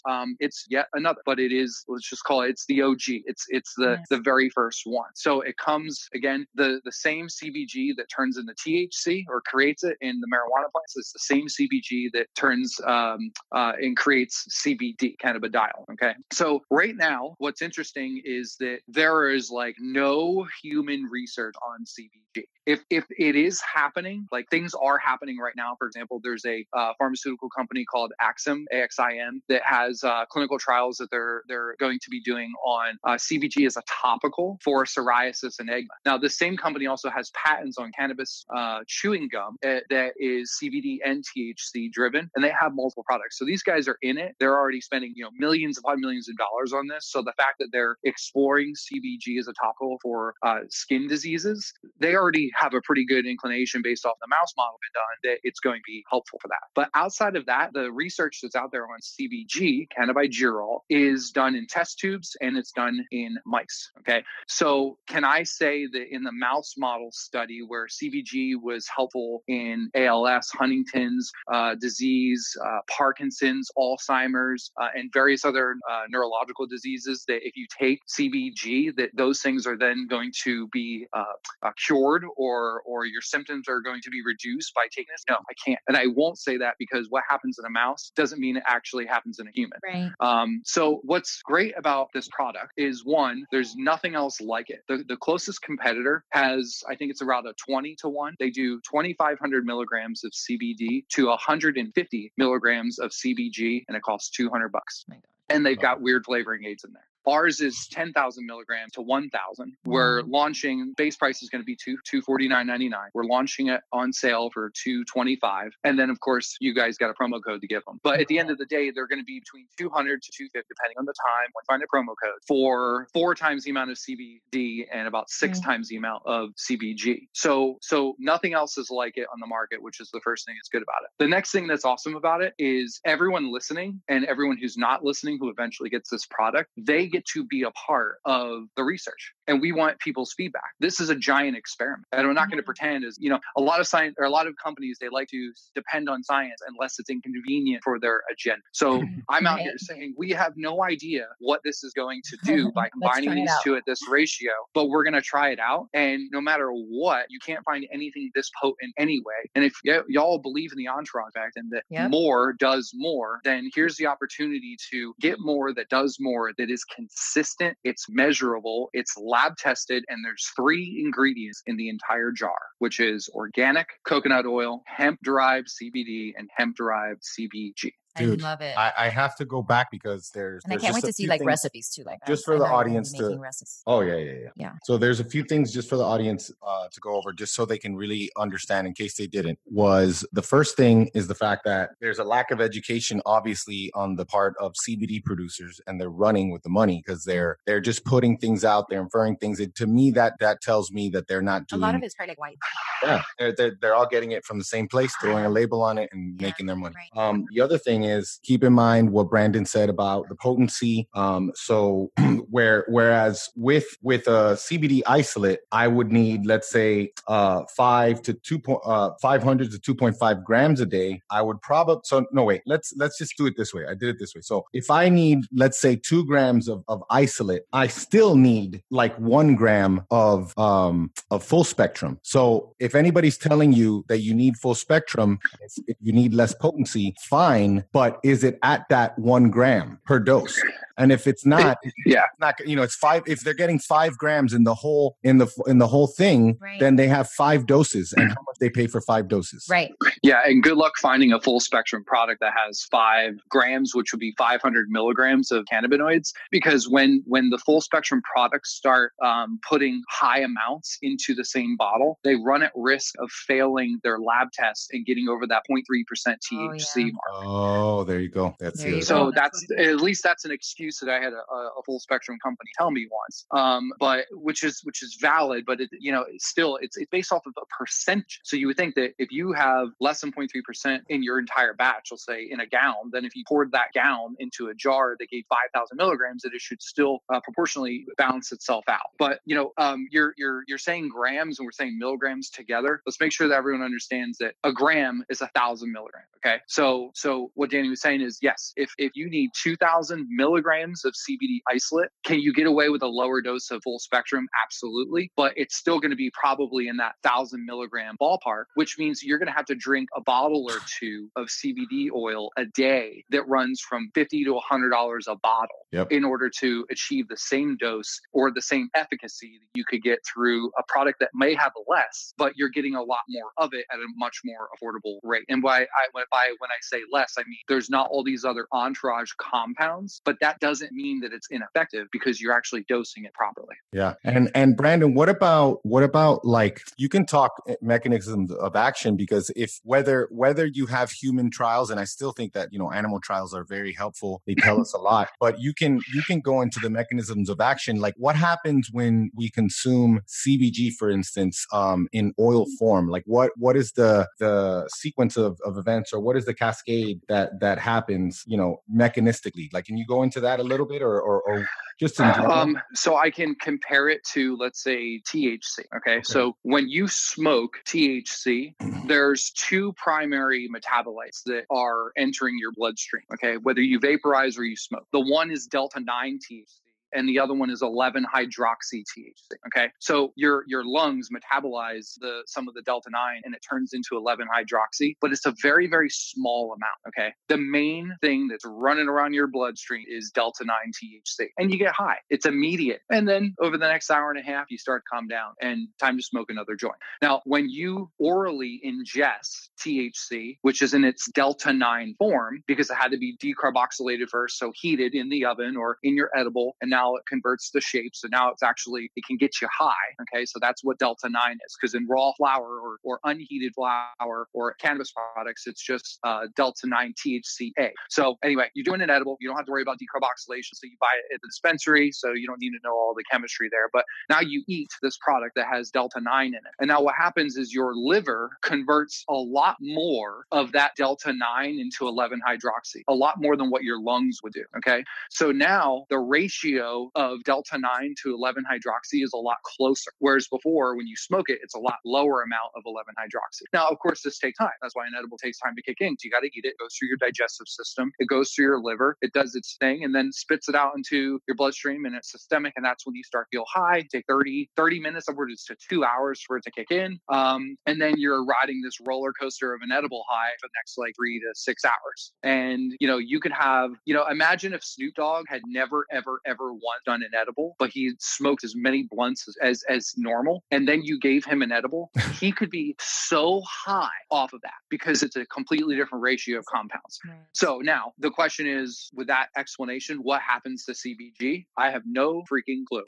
Um, it's yet another, but it is, let's just call it, it's the O G. It's it's the, yes. the very first one. So it comes, again, the, the same C B G that turns into T H C or creates it in the marijuana plants. It's the same C B G that turns um, uh, and creates C B D, cannabidiol. Okay. So right now, what's interesting is that there is like no human research on C B G. If if it is happening, like things are happening right now. For example, there's a uh, pharmaceutical company called Axim, A X I M, that has uh, clinical trials that they're they're going to be doing on uh, C B G as a topical for psoriasis and eczema. Now, this same company also has patents on cannabis uh, chewing gum uh, that is C B D and T H C driven, and they have multiple products. So these guys are in it. They're already spending you know millions upon millions of dollars on this. So the fact that they're exploring C B G as a topical for uh, skin diseases, they already have a pretty good inclination based off the mouse model been done that it's going to be helpful for that. But outside of that, the research that's out there on C B G, cannabigerol, is done in test tubes and it's done in mice. Okay. So can I say that in the mouse model study where C B G was helpful in A L S, Huntington's uh, disease, uh, Parkinson's, Alzheimer's, uh, and various other uh, neurological diseases, that if you take C B G, that those things are then going to be uh, uh, cured, or Or, or your symptoms are going to be reduced by taking this? No, I can't. And I won't say that, because what happens in a mouse doesn't mean it actually happens in a human. Right. Um, so what's great about this product is, one, there's nothing else like it. The, the closest competitor has, I think it's around a twenty to one. They do twenty-five hundred milligrams of C B D to one hundred fifty milligrams of C B G, and it costs two hundred bucks. Oh my God. And they've got weird flavoring aids in there. Ours is ten thousand milligrams to one thousand. We're launching, base price is going to be two, two forty-nine ninety-nine. We're launching it on sale for two twenty-five. And then, of course, you guys got a promo code to give them. But at the end of the day, they're going to be between two hundred to two fifty, depending on the time. We find a promo code for four times the amount of C B D and about six mm-hmm. times the amount of C B G. So, so nothing else is like it on the market, which is the first thing that's good about it. The next thing that's awesome about it is everyone listening and everyone who's not listening who eventually gets this product, they get to be a part of the research and we want people's feedback. This is a giant experiment. And I'm not going to pretend as, you know, a lot of science or a lot of companies, they like to depend on science unless it's inconvenient for their agenda. So I'm out right. here saying we have no idea what this is going to do by combining these two at this ratio, but we're going to try it out. And no matter what, you can't find anything this potent anyway. And if y- y'all believe in the entourage effect and that yep. more does more, then here's the opportunity to get more that does more, that is consistent, it's measurable, it's lab tested, and there's three ingredients in the entire jar, which is organic coconut oil, hemp-derived C B D, and hemp-derived C B G. Dude, I love it. I, I have to go back because there's. And there's I can't wait to see like things, recipes too, like just for the audience to. Recipes. Oh yeah, yeah, yeah, yeah. So there's a few things just for the audience uh, to go over, just so they can really understand. In case they didn't, was the first thing is the fact that there's a lack of education, obviously, on the part of C B D producers, and they're running with the money because they're they're just putting things out, they're inferring things. And to me, that that tells me that they're not doing. A lot of it's probably like white. Yeah, they're, they're they're all getting it from the same place, throwing a label on it, and yeah, making their money. Right. Um, the other thing is keep in mind what Brandon said about the potency. Um, so where whereas with with a C B D isolate, I would need, let's say, uh, five to two point uh, five hundred to two point five grams a day. I would probably so no wait. Let's let's just do it this way. I did it this way. So if I need, let's say, two grams of, of isolate, I still need like one gram of um of full spectrum. So if anybody's telling you that you need full spectrum, if you need less potency, fine. But is it at that one gram per dose? And if it's not, yeah, it's not, you know, it's five. If they're getting five grams in the whole in the in the whole thing, right, then they have five doses, and how much they pay for five doses, right? Yeah, and good luck finding a full spectrum product that has five grams, which would be five hundred milligrams of cannabinoids, because when when the full spectrum products start um, putting high amounts into the same bottle, they run at risk of failing their lab tests and getting over that zero point three percent T H C oh, yeah. mark. Oh, there you go. That's there it. So go. that's at least that's an excuse that I had a, a full spectrum company tell me once, um, but which is which is valid, but it, you know, it's still it's it's based off of a percentage. So you would think that if you have less than zero point three percent in your entire batch, let's say in a gallon, then if you poured that gallon into a jar that gave five thousand milligrams, that it should still uh, proportionally balance itself out. But you know, um, you're you're you're saying grams and we're saying milligrams together. Let's make sure that everyone understands that a gram is a thousand milligrams. Okay, so so what Danny was saying is yes, if if you need two thousand milligrams of C B D isolate, can you get away with a lower dose of full spectrum? Absolutely. But it's still going to be probably in that thousand milligram ballpark, which means you're going to have to drink a bottle or two of C B D oil a day that runs from fifty to one hundred dollars a bottle, yep, in order to achieve the same dose or the same efficacy that you could get through a product that may have less, but you're getting a lot more of it at a much more affordable rate. And by, I, by when I say less, I mean there's not all these other entourage compounds, but that doesn't mean that it's ineffective because you're actually dosing it properly. Yeah. And and Brandon, what about what about like you can talk mechanisms of action, because if whether whether you have human trials, and I still think that, you know, animal trials are very helpful. They tell us a lot, but you can you can go into the mechanisms of action. Like what happens when we consume C B G, for instance, um, in oil form? Like what what is the the sequence of, of events, or what is the cascade that that happens, you know, mechanistically? Like, can you go into that a little bit, or, or, or just um, so I can compare it to, let's say, T H C. Okay? Okay, so when you smoke T H C, there's two primary metabolites that are entering your bloodstream. Okay, whether you vaporize or you smoke, the one is delta nine T H C, and the other one is eleven hydroxy T H C. Okay, so your your lungs metabolize the some of the delta nine, and it turns into eleven hydroxy, but it's a very very small amount. Okay, the main thing that's running around your bloodstream is delta nine T H C, and you get high. It's immediate, and then over the next hour and a half, you start to calm down, and time to smoke another joint. Now, when you orally ingest T H C, which is in its delta nine form, because it had to be decarboxylated first, so heated in the oven or in your edible, and now it converts the shape. So now it's actually, it can get you high. Okay. So that's what delta nine is. Because in raw flour or, or unheated flour or cannabis products, it's just uh, delta nine T H C A. So anyway, you're doing an edible. You don't have to worry about decarboxylation. So you buy it at the dispensary. So you don't need to know all the chemistry there. But now you eat this product that has delta nine in it. And now what happens is your liver converts a lot more of that delta nine into eleven hydroxy, a lot more than what your lungs would do. Okay. So now the ratio ratio of delta nine to eleven hydroxy is a lot closer. Whereas before, when you smoke it, it's a lot lower amount of eleven hydroxy. Now, of course, this takes time. That's why an edible takes time to kick in. So you got to eat it. It goes through your digestive system. It goes through your liver. It does its thing and then spits it out into your bloodstream, and it's systemic. And that's when you start to feel high. It takes thirty minutes upwards to two hours for it to kick in. Um, and then you're riding this roller coaster of an edible high for the next like three to six hours. And, you know, you could have, you know, imagine if Snoop Dogg had never, ever, ever once done an edible, but he smoked as many blunts as, as, as normal. And then you gave him an edible. He could be so high off of that because it's a completely different ratio of compounds. Right. So now the question is, with that explanation, what happens to C B G? I have no freaking clue.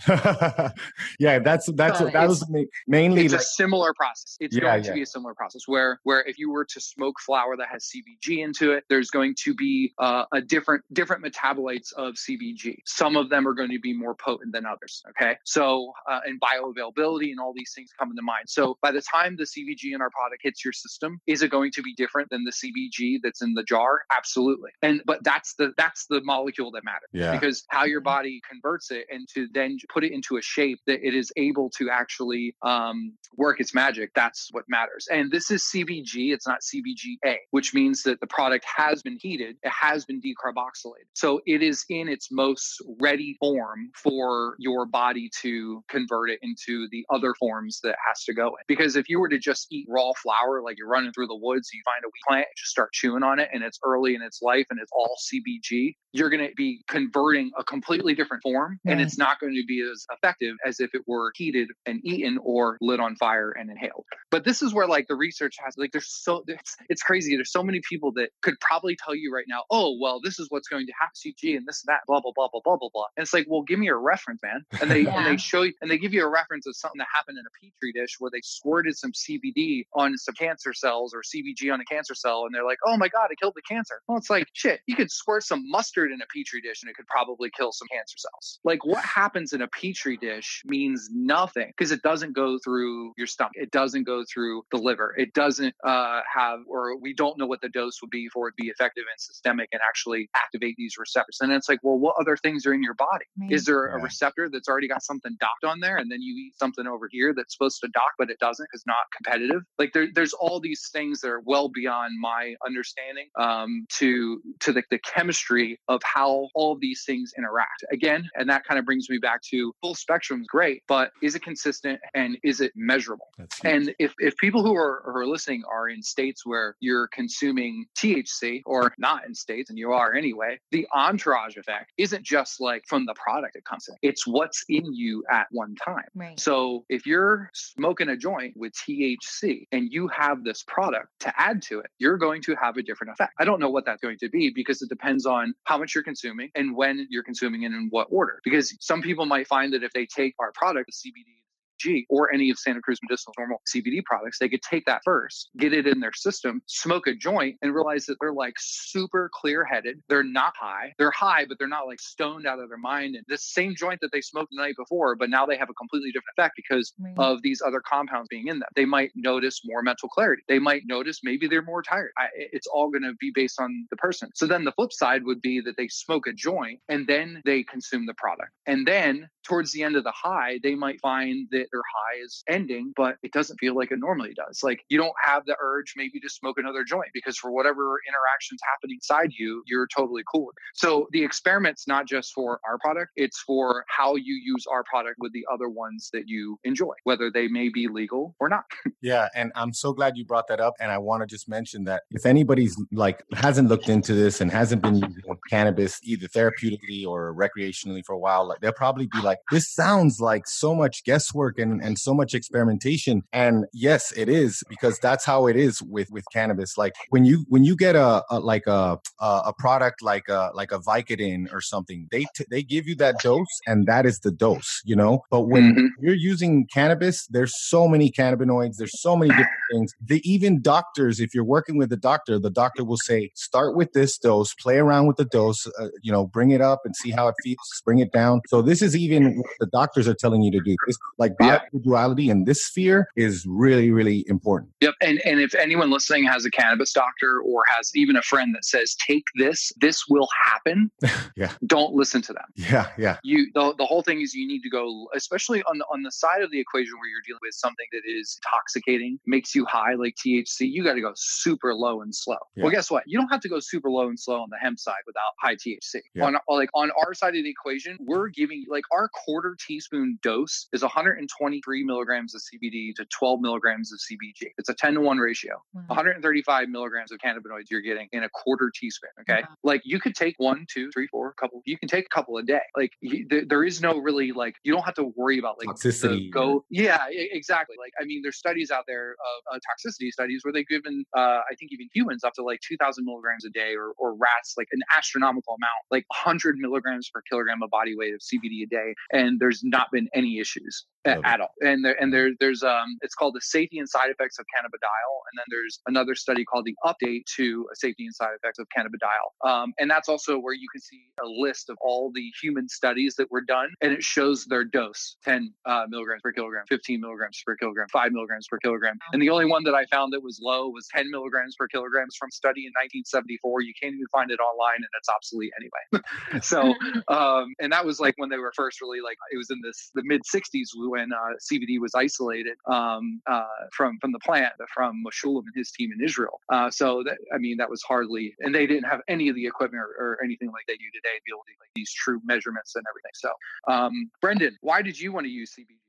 Yeah, that's, that's, uh, that was mainly it's like, a similar process. It's yeah, going yeah. to be a similar process where, where if you were to smoke flour that has C B G into it, there's going to be uh, a different, different metabolites of C B G. Some of them are going to be more potent than others. Okay. So, uh, and bioavailability and all these things come into mind. So by the time the C B G in our product hits your system, is it going to be different than the C B G that's in the jar? Absolutely. And, but that's the, that's the molecule that matters yeah. because how your body converts it and to then put it into a shape that it is able to actually um, work its magic. That's what matters. And this is C B G. It's not C B G A, which means that the product has been heated. It has been decarboxylated. So it is in its most ready form for your body to convert it into the other forms that it has to go in. Because if you were to just eat raw flour, like you're running through the woods, you find a weak plant, just start chewing on it, and it's early in its life and it's all C B G, you're going to be converting a completely different form. Right. And it's not going to be as effective as if it were heated and eaten or lit on fire and inhaled. But this is where like the research has, like there's so, it's, it's crazy. There's so many people that could probably tell you right now, oh, well, this is what's going to happen to C B G and this and that, blah, blah, blah, blah, blah, blah, blah. And it's like, well, give me a reference, man. And they, yeah. and they show you, and they give you a reference of something that happened in a Petri dish where they squirted some C B D on some cancer cells or C B G on a cancer cell. And they're like, oh my God, it killed the cancer. Well, it's like, shit, you could squirt some mustard in a Petri dish and it could probably kill some cancer cells. Like what happens in a Petri dish means nothing because it doesn't go through your stomach. It doesn't go through the liver. It doesn't uh, have, or we don't know what the dose would be for it to be effective and systemic and actually activate these receptors. And it's like, well, what other things are in your body? Maybe. Is there a yeah. receptor that's already got something docked on there? And then you eat something over here that's supposed to dock, but it doesn't because it's not competitive. Like there, there's all these things that are well beyond my understanding um, to, to the, the chemistry of how all of these things interact. Again, and that kind of brings me back to full spectrum is great, but is it consistent and is it measurable? That's and if, if people who are, who are listening are in states where you're consuming T H C or not in states, and you are anyway, the entourage effect isn't just like from the product it comes in. It's what's in you at one time. Right. So if you're smoking a joint with T H C and you have this product to add to it, you're going to have a different effect. I don't know what that's going to be because it depends on how much you're consuming and when you're consuming it and in what order. Because some people might find that if they take our product, the C B D, G or any of Santa Cruz Medicinals normal C B D products, they could take that first, get it in their system, smoke a joint, and realize that they're like super clear-headed. They're not high. They're high, but they're not like stoned out of their mind. And this same joint that they smoked the night before, but now they have a completely different effect because mm-hmm. of these other compounds being in them. They might notice more mental clarity. They might notice maybe they're more tired. I, it's all going to be based on the person. So then the flip side would be that they smoke a joint and then they consume the product. And then towards the end of the high, they might find that their high is ending, but it doesn't feel like it normally does. Like you don't have the urge maybe to smoke another joint because for whatever interactions happening inside you, you're totally cool. So the experiment's not just for our product, it's for how you use our product with the other ones that you enjoy, whether they may be legal or not. Yeah. And I'm so glad you brought that up. And I want to just mention that if anybody's like, hasn't looked into this and hasn't been using cannabis either therapeutically or recreationally for a while, like they'll probably be like, this sounds like so much guesswork And, and so much experimentation. And yes, it is, because that's how it is with, with cannabis. Like when you when you get a, a like a a product like a like a Vicodin or something, they t- they give you that dose and that is the dose, you know. But when mm-hmm. you're using cannabis, there's so many cannabinoids, there's so many different things. The, even doctors, if you're working with a doctor, the doctor will say, start with this dose, play around with the dose, uh, you know, bring it up and see how it feels, bring it down. So this is even what the doctors are telling you to do. This, like yeah. Duality in this sphere is really, really important. Yep. And, and if anyone listening has a cannabis doctor or has even a friend that says, take this, this will happen. yeah. Don't listen to them. Yeah. Yeah. You, the, the whole thing is you need to go, especially on the, on the side of the equation where you're dealing with something that is intoxicating, makes you high, like T H C, you got to go super low and slow. Yeah. Well, guess what? You don't have to go super low and slow on the hemp side without high T H C. Yeah. On like on our side of the equation, we're giving like our quarter teaspoon dose is one hundred twenty-three milligrams of C B D to twelve milligrams of C B G. It's a ten to one ratio. Wow. one hundred thirty-five milligrams of cannabinoids you're getting in a quarter teaspoon. Okay. Wow. Like you could take one, two, three, four, a couple. You can take a couple a day. Like you, th- there is no really like, you don't have to worry about like toxicity. Go. Yeah, exactly. Like, I mean, there's studies out there of uh, toxicity studies where they've given, uh, I think even humans up to like two thousand milligrams a day or, or rats, like an astronomical amount, like one hundred milligrams per kilogram of body weight of C B D a day. And there's not been any issues Love at it. all. And there, and there, there's, um, it's called the safety and side effects of cannabidiol. And then there's another study called the update to safety and side effects of cannabidiol. Um, and that's also where you can see a list of all the human studies that were done. And it shows their dose, ten uh, milligrams per kilogram, fifteen milligrams per kilogram, five milligrams per kilogram. And the only one that I found that was low was ten milligrams per kilogram from study in nineteen seventy-four. You can't even find it online and it's obsolete anyway. so, um, and that was like when they were first really like, it was in this, the mid sixties when uh, C B D was isolated um, uh, from, from the plant, from Meshulam and his team in Israel. Uh, so that, I mean, that was hardly, and they didn't have any of the equipment or, or anything like they do today to be able to like these true measurements and everything. So um, Brendan, why did you want to use C B D?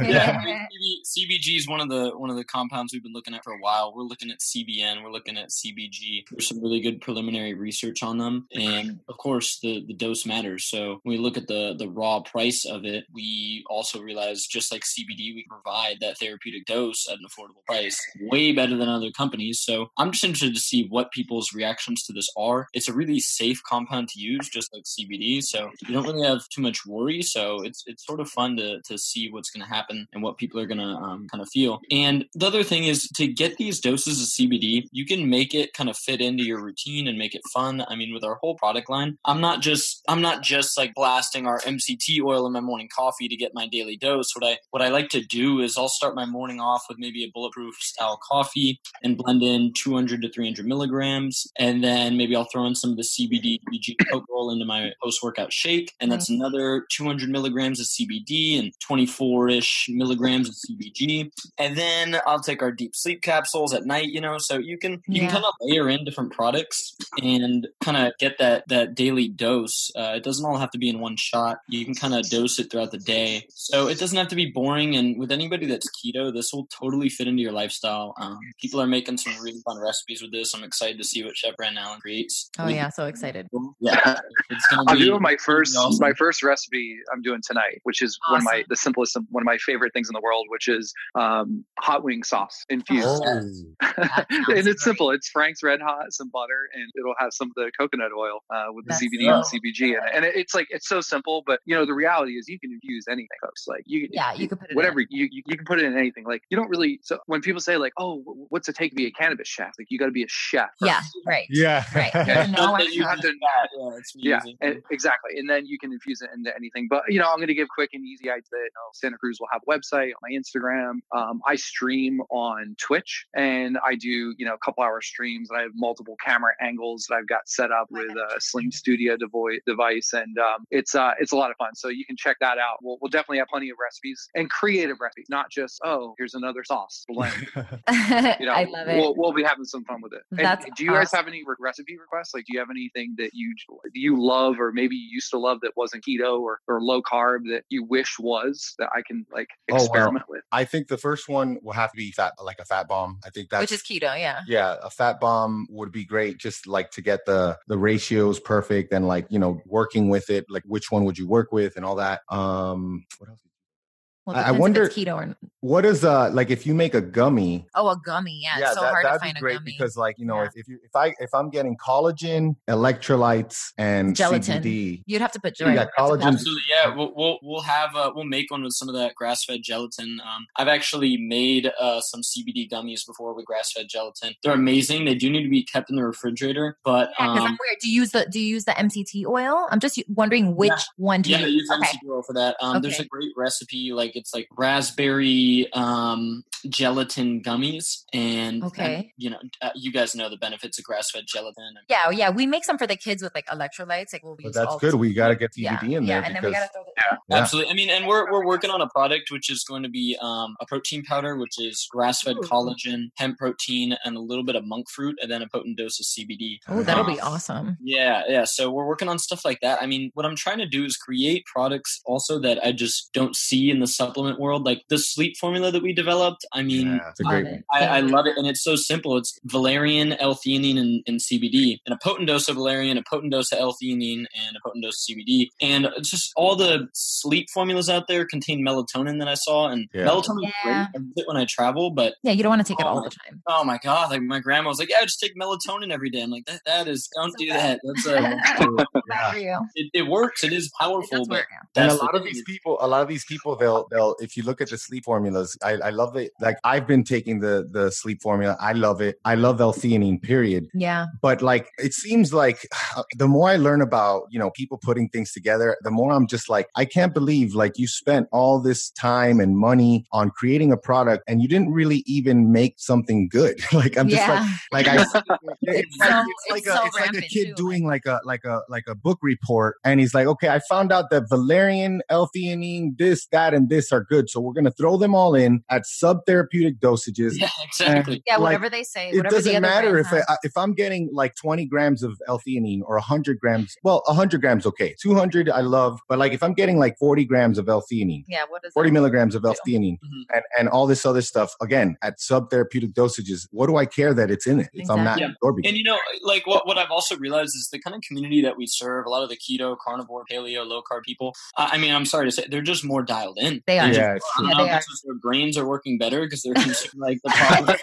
yeah, I mean, C B G is one of the one of the compounds we've been looking at for a while. We're looking at C B N, we're looking at C B G. There's some really good preliminary research on them, and of course, the, the dose matters. So when we look at the the raw price of it, we also realize just like C B D, we provide that therapeutic dose at an affordable price, way better than other companies. So I'm just interested to see what people's reactions to this are. It's a really safe compound to use, just like C B D. So you don't really have too much worry. So it's it's sort of fun to to see what's going to happen and what people are going to um, kind of feel. And the other thing is to get these doses of C B D, you can make it kind of fit into your routine and make it fun. I mean, with our whole product line, I'm not just, I'm not just like blasting our M C T oil in my morning coffee to get my daily dose. What I, what I like to do is I'll start my morning off with maybe a bulletproof style coffee and blend in two hundred to three hundred milligrams. And then maybe I'll throw in some of the C B D coke roll into my post-workout shake. And that's another two hundred milligrams of C B D and twenty-four four-ish milligrams of C B G. And then I'll take our deep sleep capsules at night, you know, so you can you yeah. can kind of layer in different products and kind of get that that daily dose. Uh, it doesn't all have to be in one shot. You can kind of dose it throughout the day. So it doesn't have to be boring. And with anybody that's keto, this will totally fit into your lifestyle. Um, people are making some really fun recipes with this. I'm excited to see what Chef Brandon Allen creates. Oh, we, yeah. So excited. Yeah. It's gonna I'm be doing my first, awesome. my first recipe I'm doing tonight, which is awesome. one of my, the simplest one of my favorite things in the world, which is um, hot wing sauce infused. Oh, and it's simple. It's Frank's Red Hot, some butter, and it'll have some of the coconut oil uh, with the That's C B D low. and C B G in it. And it's like, it's so simple, but you know, the reality is you can infuse anything, folks. Like you, yeah, you, you can put it whatever, in. You, you, you can put it in anything. Like you don't really, so when people say like, oh, what's it take to be a cannabis chef? Like you got to be a chef. First. Yeah, right. Yeah. Right. Yeah. No, you have to, yeah, it's yeah and, exactly. And then you can infuse it into anything. But you know, I'm going to give quick and easy idea. You know, Santa Cruz will have a website, on my Instagram. Um, I stream on Twitch and I do, you know, a couple hour streams. And I have multiple camera angles that I've got set up with a Sling Studio devo- device. And um, it's uh, it's a lot of fun. So you can check that out. We'll, we'll definitely have plenty of recipes and creative recipes, not just, oh, here's another sauce blend. You know, I love it. We'll, we'll be having some fun with it. And do you guys awesome. have any re- recipe requests? Like, do you have anything that you you love or maybe you used to love that wasn't keto or, or low carb that you wish was? That I can like experiment oh, wow. with. I think the first one will have to be fat, like a fat bomb. I think that's which is keto. Yeah. Yeah. A fat bomb would be great. Just like to get the, the ratios perfect and like, you know, working with it, like which one would you work with and all that. Um, what else? Well, I wonder keto or what is uh like if you make a gummy. Oh, a gummy, yeah. yeah it's so that, hard that'd to find be great a gummy because, like, you know, yeah. if, if you if I if I'm getting collagen, electrolytes, and gelatin, C B D, you'd have to put gelatin. Yeah, collagen. Absolutely, yeah. We'll we'll, we'll have uh, we'll make one with some of that grass fed gelatin. Um, I've actually made uh, some C B D gummies before with grass fed gelatin. They're amazing. They do need to be kept in the refrigerator, but yeah, because um, I'm weird. Do you use the Do you use the M C T oil? I'm just wondering which yeah. one do you yeah, use? Yeah, use M C T oil for that. Um, okay. There's a great recipe like. It's like raspberry um, gelatin gummies. And, okay. and you know, uh, you guys know the benefits of grass-fed gelatin. Yeah. Yeah. We make some for the kids with like electrolytes. Like we'll use that's all good. We got to get C B D yeah, in there. Yeah. Because, and then we got to throw the- yeah, yeah. Absolutely. I mean, and we're, we're working on a product, which is going to be um, a protein powder, which is grass-fed Ooh. collagen, hemp protein, and a little bit of monk fruit, and then a potent dose of C B D. Oh, that'll um, be awesome. Yeah. Yeah. So we're working on stuff like that. I mean, what I'm trying to do is create products also that I just don't see in the supplement world, like the sleep formula that we developed. I mean, yeah, it's a great one. I, I love it. And it's so simple. It's valerian, L-theanine, and, and C B D, and a potent dose of valerian, a potent dose of L-theanine, and a potent dose of C B D. And just all the sleep formulas out there contain melatonin that I saw. And yeah. melatonin is yeah. great. I get it when I travel, but yeah, you don't want to take oh, it all the time. Oh my God. Like my grandma was like, yeah, just take melatonin every day. I'm like, that, that is, don't so do bad. that. That's a, yeah. for you. It, it works. It is powerful. It but and a lot of these people, a lot of these people, they'll, They'll, if you look at the sleep formulas, I, I love it. Like I've been taking the the sleep formula. I love it. I love L-theanine, period. Yeah. But like, it seems like the more I learn about, you know, people putting things together, the more I'm just like, I can't believe like you spent all this time and money on creating a product and you didn't really even make something good. Like I'm just yeah. like, like I, it's, so, it's, it's like so a, it's like a kid too. doing like a, like a, like a book report. And he's like, okay, I found out that valerian, L-theanine, this, that, and this are good. So we're going to throw them all in at subtherapeutic dosages. Yeah, exactly. Yeah, whatever like, they say. It doesn't the other matter if, I, if I'm getting like twenty grams of L-theanine or one hundred grams. Well, one hundred grams, okay. two hundred, I love. But like if I'm getting like forty grams of L-theanine, yeah, what is forty milligrams of L-theanine mm-hmm. and, and all this other stuff, again, at subtherapeutic dosages, what do I care that it's in it if exactly. I'm not yeah. absorbing? And you know, like what, what I've also realized is the kind of community that we serve, a lot of the keto, carnivore, paleo, low-carb people, uh, I mean, I'm sorry to say, they're just more dialed in. They are. Yeah, just, yeah, they are. Their brains are working better because they're consuming like the product.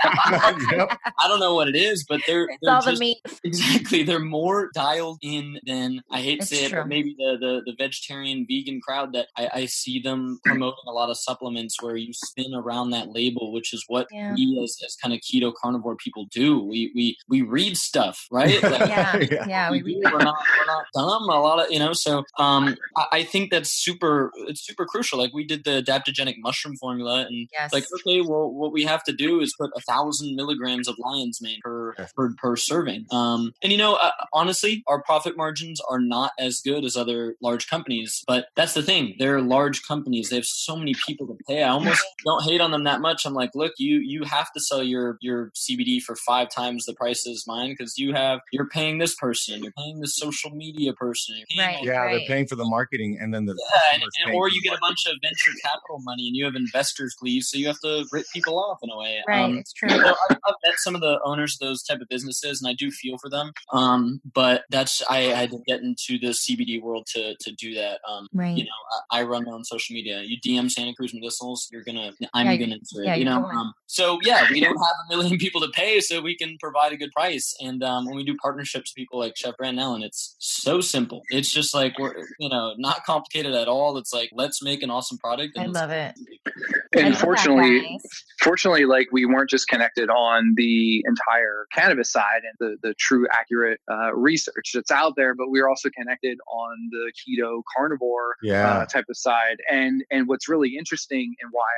yep. I don't know what it is, but they're, it's they're all just, the meat. Exactly. They're more dialed in than I hate it's to say true. it, but maybe the, the, the vegetarian, vegan crowd that I, I see them promoting a lot of supplements where you spin around that label, which is what yeah. we as, as kind of keto carnivore people do. We we we read stuff, right? Like, yeah, yeah. yeah we we, we're not we're not dumb. A lot of you know. So um, I, I think that's super. It's super crucial. Like we did the adaptogenic mushroom formula and yes. like, okay, well, what we have to do is put a thousand milligrams of lion's mane per, yes. per, per serving. Um, and you know, uh, honestly, our profit margins are not as good as other large companies, but that's the thing. They're large companies. They have so many people to pay. I almost don't hate on them that much. I'm like, look, you, you have to sell your, your C B D for five times the price as mine. Cause you have, you're paying this person, you're paying this social media person. Right, yeah. Right. They're paying for the marketing. And then the, yeah, and, and, or you get a bunch of venture capital money and you have investors leave, so you have to rip people off in a way. Right, um, it's true. You know, I've, I've met some of the owners of those type of businesses and I do feel for them. Um, but that's, I had to get into the C B D world to to do that. Um, right. You know, I, I run my own social media. You D M Santa Cruz Medicinals, you're going to, I'm yeah, going to, yeah, you know. Um, so yeah, we don't have a million people to pay, so we can provide a good price. And um, when we do partnerships with people like Chef Brandon Allen, it's so simple. It's just like, we're, you know, not complicated at all. It's like, let's make an awesome product. And I love it. And fortunately, fortunately, like we weren't just connected on the entire cannabis side and the, the true accurate uh, research that's out there, but we were also connected on the keto carnivore yeah. uh, type of side. And and what's really interesting and why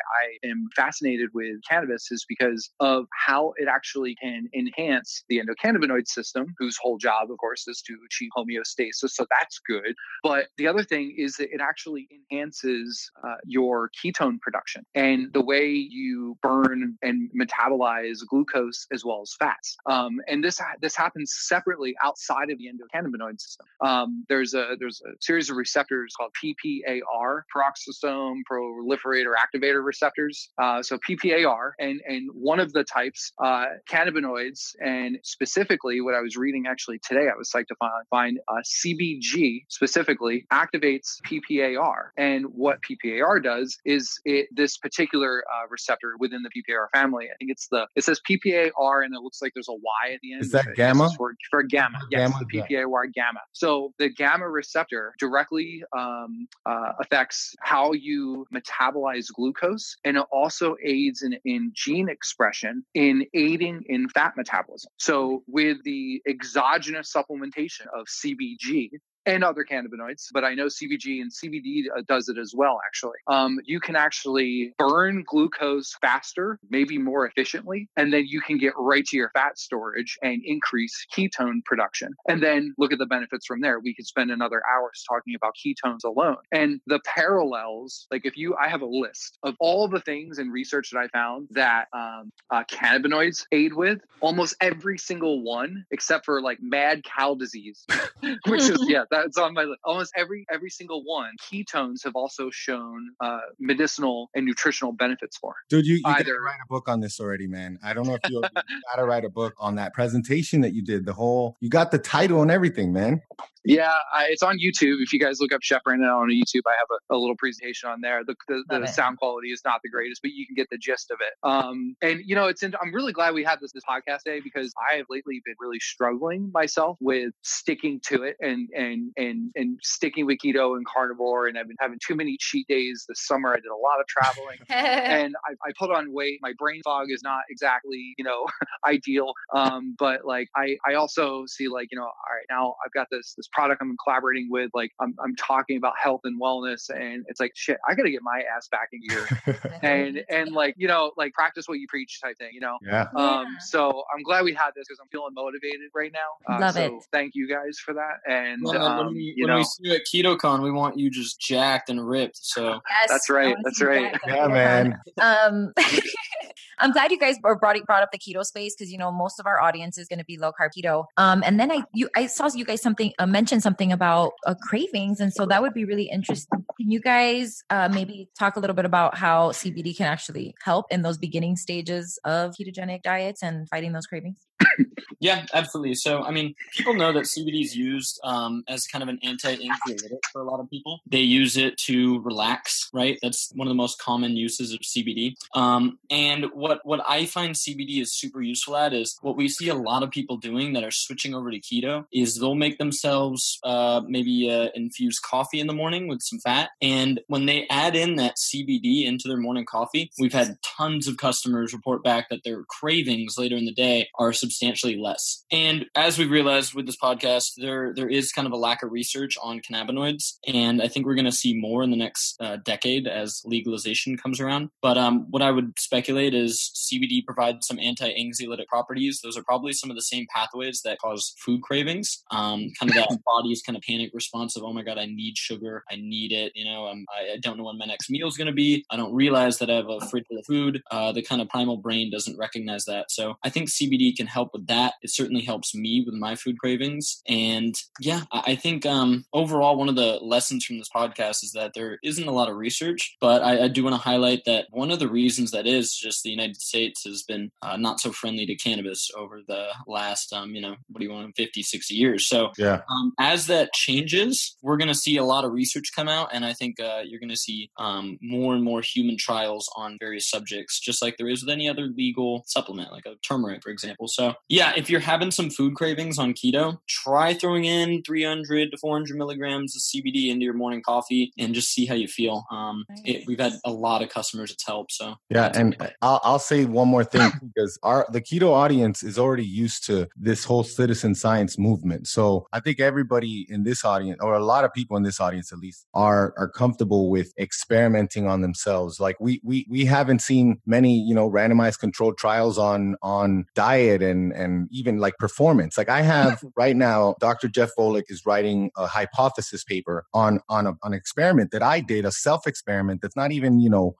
I am fascinated with cannabis is because of how it actually can enhance the endocannabinoid system, whose whole job, of course, is to achieve homeostasis. So that's good. But the other thing is that it actually enhances uh, your ketone production. And and the way you burn and metabolize glucose as well as fats. Um, and this this happens separately outside of the endocannabinoid system. Um, there's a there's a series of receptors called P P A R, peroxisome proliferator activator receptors. Uh, so P P A R, and and one of the types, uh, cannabinoids, and specifically what I was reading actually today, I was psyched to find, find uh, C B G specifically activates P P A R. And what P P A R does is it this particular uh, receptor within the P P A R family. I think it's the it says P P A R and it looks like there's a Y at the end. Is that it, gamma? For, for gamma, yes, gamma, the P P A R gamma. So the gamma receptor directly um, uh, affects how you metabolize glucose, and it also aids in, in gene expression in aiding in fat metabolism. So with the exogenous supplementation of C B G and other cannabinoids, but I know C B G and C B D does it as well, actually. Um, you can actually burn glucose faster, maybe more efficiently, and then you can get right to your fat storage and increase ketone production. And then look at the benefits from there. We could spend another hour talking about ketones alone. And the parallels, like if you, I have a list of all the things and research that I found that um, uh, cannabinoids aid with, almost every single one, except for like mad cow disease, which is, yeah, that's on my list. Almost every every single one. Ketones have also shown uh, medicinal and nutritional benefits for. Dude, you, you got to write a book on this already, man. I don't know if you got to write a book on that presentation that you did. The whole, you got the title and everything, man. Yeah, I, it's on YouTube. If you guys look up Chef Brandon Allen on YouTube, I have a, a little presentation on there. The, the, the sound quality is not the greatest, but you can get the gist of it. Um, and you know, it's. In, I'm really glad we had this this podcast today, because I have lately been really struggling myself with sticking to it and and and and sticking with keto and carnivore. And I've been having too many cheat days this summer. I did a lot of traveling, and I, I put on weight. My brain fog is not exactly you know ideal. Um, but like I I also see like you know all right now I've got this this. product I'm collaborating with, like I'm, I'm talking about health and wellness, and it's like shit. I gotta get my ass back in gear, and and like you know, like practice what you preach type thing, you know. Yeah. Um. So I'm glad we had this because I'm feeling motivated right now. Uh, Love so it. Thank you guys for that. And well, um, when, we, you when know, we see you at KetoCon, we want you just jacked and ripped. So yes, that's right. That's right. Yeah, man. Um. I'm glad you guys brought brought up the keto space, because you know most of our audience is going to be low carb keto. Um. And then I you I saw you guys something uh, mentioned. something about uh, cravings. And so that would be really interesting. Can you guys uh, maybe talk a little bit about how C B D can actually help in those beginning stages of ketogenic diets and fighting those cravings? Yeah, absolutely. So, I mean, people know that C B D is used um, as kind of an anti-anxiolytic for a lot of people. They use it to relax, right? That's one of the most common uses of C B D. Um, and what, what I find C B D is super useful at is what we see a lot of people doing that are switching over to keto is they'll make themselves uh, maybe uh, infused coffee in the morning with some fat. And when they add in that C B D into their morning coffee, we've had tons of customers report back that their cravings later in the day are substantially less. And as we've realized with this podcast, there there is kind of a lack of research on cannabinoids. And I think we're going to see more in the next uh, decade as legalization comes around. But um, what I would speculate is C B D provides some anti-anxiolytic properties. Those are probably some of the same pathways that cause food cravings. Um, kind of that body's kind of panic response of, oh my God, I need sugar. I need it. You know, I'm, I, I don't know when my next meal is going to be. I don't realize that I have a fridge full of food. Uh, the kind of primal brain doesn't recognize that. So I think C B D can help with that. It certainly helps me with my food cravings. And yeah, I think um, overall, one of the lessons from this podcast is that there isn't a lot of research, but I, I do want to highlight that one of the reasons that is just the United States has been uh, not so friendly to cannabis over the last, um, you know, what do you want, fifty, sixty years. So yeah. um, as that changes, we're going to see a lot of research come out. And I think uh, you're going to see um, more and more human trials on various subjects, just like there is with any other legal supplement, like a turmeric, for example. So yeah, if you're having some food cravings on keto, try throwing in three hundred to four hundred milligrams of C B D into your morning coffee and just see how you feel. Um, nice. it, we've had a lot of customers it's helped. So yeah, and I'll, I'll say one more thing because our the keto audience is already used to this whole citizen science movement. So I think everybody in this audience, or a lot of people in this audience at least, are are comfortable with experimenting on themselves. Like we we we haven't seen many you know randomized controlled trials on on diet and and, and even like performance. Like I have right now, Doctor Jeff Volek is writing a hypothesis paper on, on, a, on an experiment that I did, a self-experiment that's not even, you know,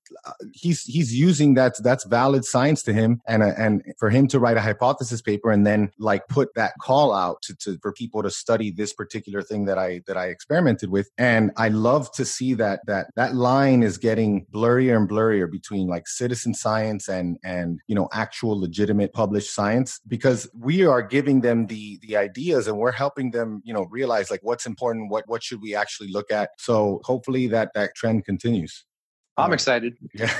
he's, he's using that, that's valid science to him. And, a, and for him to write a hypothesis paper and then like put that call out to, to, for people to study this particular thing that I, that I experimented with. And I love to see that, that, that line is getting blurrier and blurrier between like citizen science and, and, you know, actual legitimate published science, because we are giving them the, the ideas and we're helping them, you know, realize like what's important, what, what should we actually look at? So hopefully that, that trend continues. I'm excited. Yeah.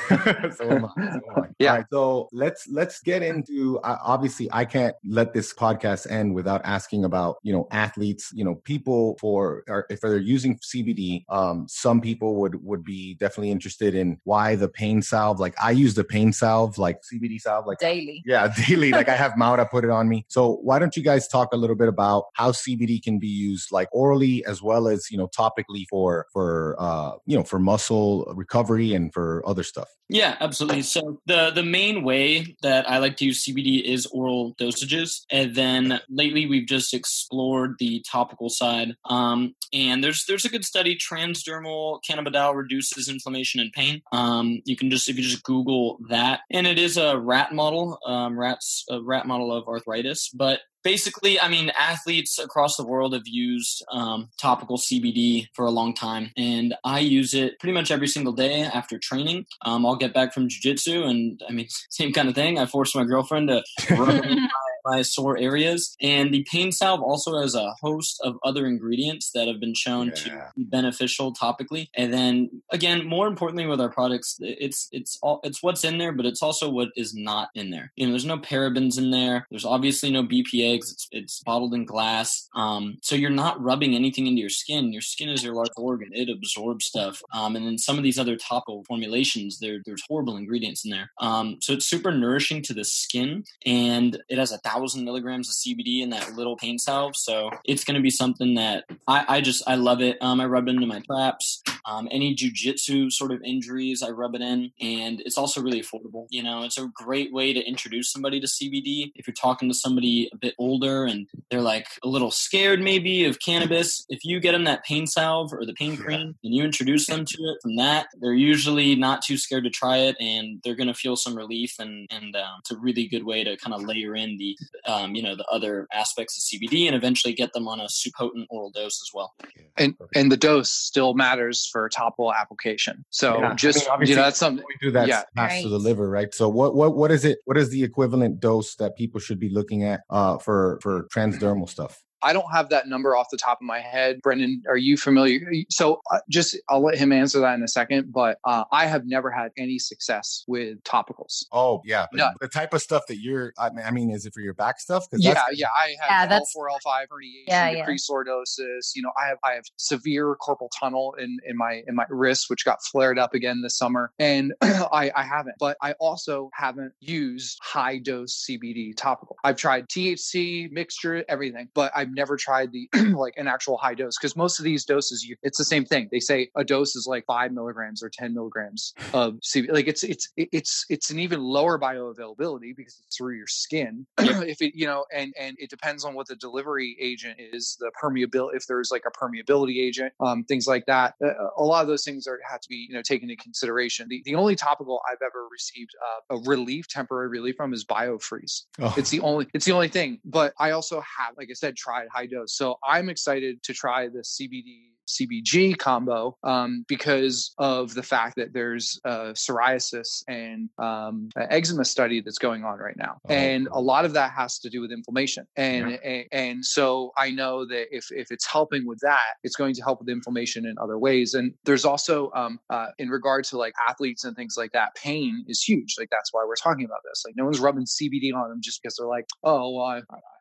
so am I. So, am I. Yeah. All right, so let's let's get into. Uh, obviously, I can't let this podcast end without asking about you know athletes, you know people for or if they're using C B D. Um, some people would would be definitely interested in why the pain salve. Like I use the pain salve, like C B D salve, like daily. Yeah, daily. Like I have Maura put it on me. So why don't you guys talk a little bit about how C B D can be used, like orally as well as you know topically for for uh, you know for muscle recovery and for other stuff? Yeah, absolutely. So the, the main way that I like to use C B D is oral dosages. And then lately we've just explored the topical side. Um, and there's there's a good study, transdermal cannabidiol reduces inflammation and pain. Um, you can just, if you just Google that. And it is a rat model, um, rats, a rat model of arthritis. But basically, I mean, athletes across the world have used um, topical C B D for a long time, and I use it pretty much every single day after training. Um, I'll get back from jiu-jitsu, and I mean, same kind of thing. I forced my girlfriend to rub my, my sore areas, and the pain salve also has a host of other ingredients that have been shown yeah. to be beneficial topically. And then again, more importantly, with our products, it's it's all it's what's in there, but it's also what is not in there. You know, there's no parabens in there. There's obviously no B P A. It's, it's bottled in glass. Um, so you're not rubbing anything into your skin. Your skin is your large organ. It absorbs stuff. Um, and then some of these other topical formulations, there, there's horrible ingredients in there. Um, so it's super nourishing to the skin, and it has a thousand milligrams of C B D in that little pain salve. So it's going to be something that I, I just, I love it. Um, I rub it into my traps. Um, any jujitsu sort of injuries, I rub it in, and it's also really affordable. You know, it's a great way to introduce somebody to C B D. If you're talking to somebody a bit older and they're like a little scared maybe of cannabis, if you get them that pain salve or the pain cream and you introduce them to it from that, they're usually not too scared to try it, and they're going to feel some relief. And, and um, it's a really good way to kind of layer in the, um, you know, the other aspects of C B D and eventually get them on a potent oral dose as well. And, and the dose still matters for topical application. So yeah. just, I mean, you know, that's something we do that yeah. right. to the liver, right? So what, what, what is it? What is the equivalent dose that people should be looking at uh, for, for transdermal stuff? I don't have that number off the top of my head. Brendan, are you familiar? So uh, just, I'll let him answer that in a second, but uh, I have never had any success with topicals. Oh yeah. No. The type of stuff that you're, I mean, is it for your back stuff? Cause yeah. That's- yeah. I have yeah, L four, L five, herniation, yeah, decreased yeah. lordosis. You know, I have, I have severe carpal tunnel in, in my, in my wrist, which got flared up again this summer. And I, I haven't, but I also haven't used high dose C B D topical. I've tried T H C mixture, everything, but I've never tried the like an actual high dose, because most of these doses, you, it's the same thing. They say a dose is like five milligrams or ten milligrams of C B D. Like it's it's it's it's an even lower bioavailability because it's through your skin. if it you know, and and it depends on what the delivery agent is, the permeability. If there's like a permeability agent, um, things like that. A lot of those things are have to be you know taken into consideration. The the only topical I've ever received uh, a relief, temporary relief from, is Biofreeze. Oh. It's the only it's the only thing. But I also have, like I said, tried high dose. So I'm excited to try the C B D C B G combo um, because of the fact that there's a psoriasis and um, an eczema study that's going on right now. Oh. And a lot of that has to do with inflammation. And, yeah. and and so I know that if if it's helping with that, it's going to help with inflammation in other ways. And there's also um, uh, in regard to like athletes and things like that, pain is huge. Like that's why we're talking about this. Like no one's rubbing C B D on them just because they're like, oh, well, I,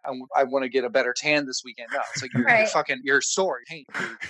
I, I want to get a better tan this weekend. No, it's like you're, right. you're fucking, you're sore. Pain.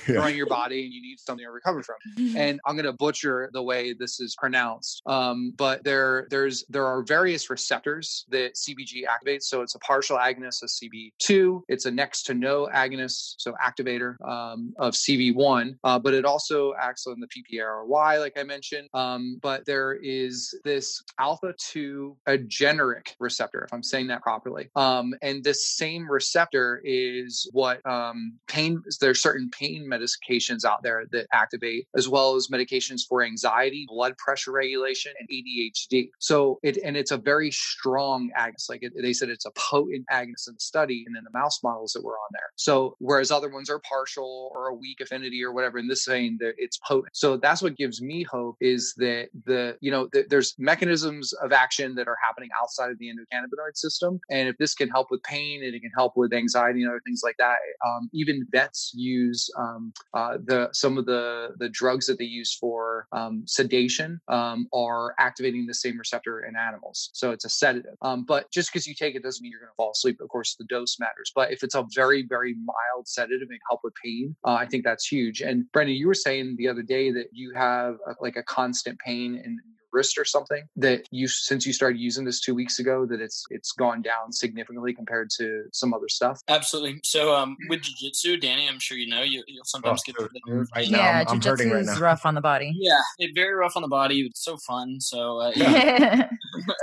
You're, yeah. destroying your body and you need something to recover from. And I'm going to butcher the way this is pronounced. Um, but there, there's, there are various receptors that C B G activates. So it's a partial agonist of C B two. It's a next to no agonist, so activator um, of C B one. Uh, but it also acts on the P P R Y, like I mentioned. Um, but there is this alpha two adreneric receptor, if I'm saying that properly. Um, and this same receptor is what um, pain, there are certain pain medications out there that activate, as well as medications for anxiety, blood pressure regulation, and A D H D. So it, and it's a very strong agonist. Like it, they said, it's a potent agonist in the study and in the mouse models that were on there. So whereas other ones are partial or a weak affinity or whatever, in this saying that it's potent. So that's what gives me hope, is that the, you know, the, there's mechanisms of action that are happening outside of the endocannabinoid system. And if this can help with pain and it can help with anxiety and other things like that, um, even vets use um, uh, the some of the, the drugs that they use for um, sedation um, are activating the same receptor in animals. So it's a sedative. Um, but just because you take it doesn't mean you're going to fall asleep. Of course, the dose matters. But if it's a very, very mild sedative and help with pain, uh, I think that's huge. And Brendan, you were saying the other day that you have a, like a constant pain in wrist or something, that you, since you started using this two weeks ago, that it's it's gone down significantly compared to some other stuff? Absolutely. So um, with jiu-jitsu, Danny, I'm sure you know, you, you'll sometimes oh, get sure. the right yeah, now. Yeah, jiu-jitsu right is now. Rough on the body. Yeah, it's very rough on the body. It's so fun. So uh, yeah.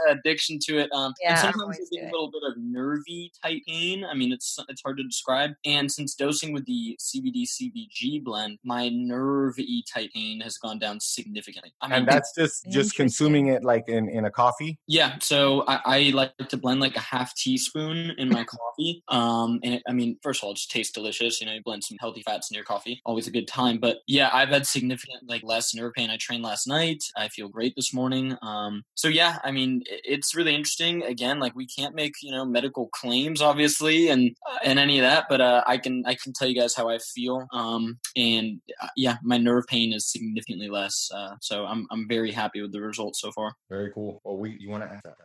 addiction to it. Um, yeah, and sometimes you get a little bit of nervy type pain. I mean, it's it's hard to describe. And since dosing with the C B D C B G blend, my nervy type pain has gone down significantly. I mean, and that's just just consuming it like in, in a coffee? Yeah. So I, I like to blend like a half teaspoon in my coffee. Um, and it, I mean, first of all, it just tastes delicious. You know, you blend some healthy fats in your coffee. Always a good time. But yeah, I've had significant like less nerve pain. I trained last night. I feel great this morning. Um, so yeah, I mean, it, it's really interesting. Again, like we can't make, you know, medical claims obviously and, uh, and any of that, but uh, I can, I can tell you guys how I feel. Um, and uh, yeah, my nerve pain is significantly less. Uh, so I'm, I'm very happy with the results so far. Very cool. Well, we you want to ask that?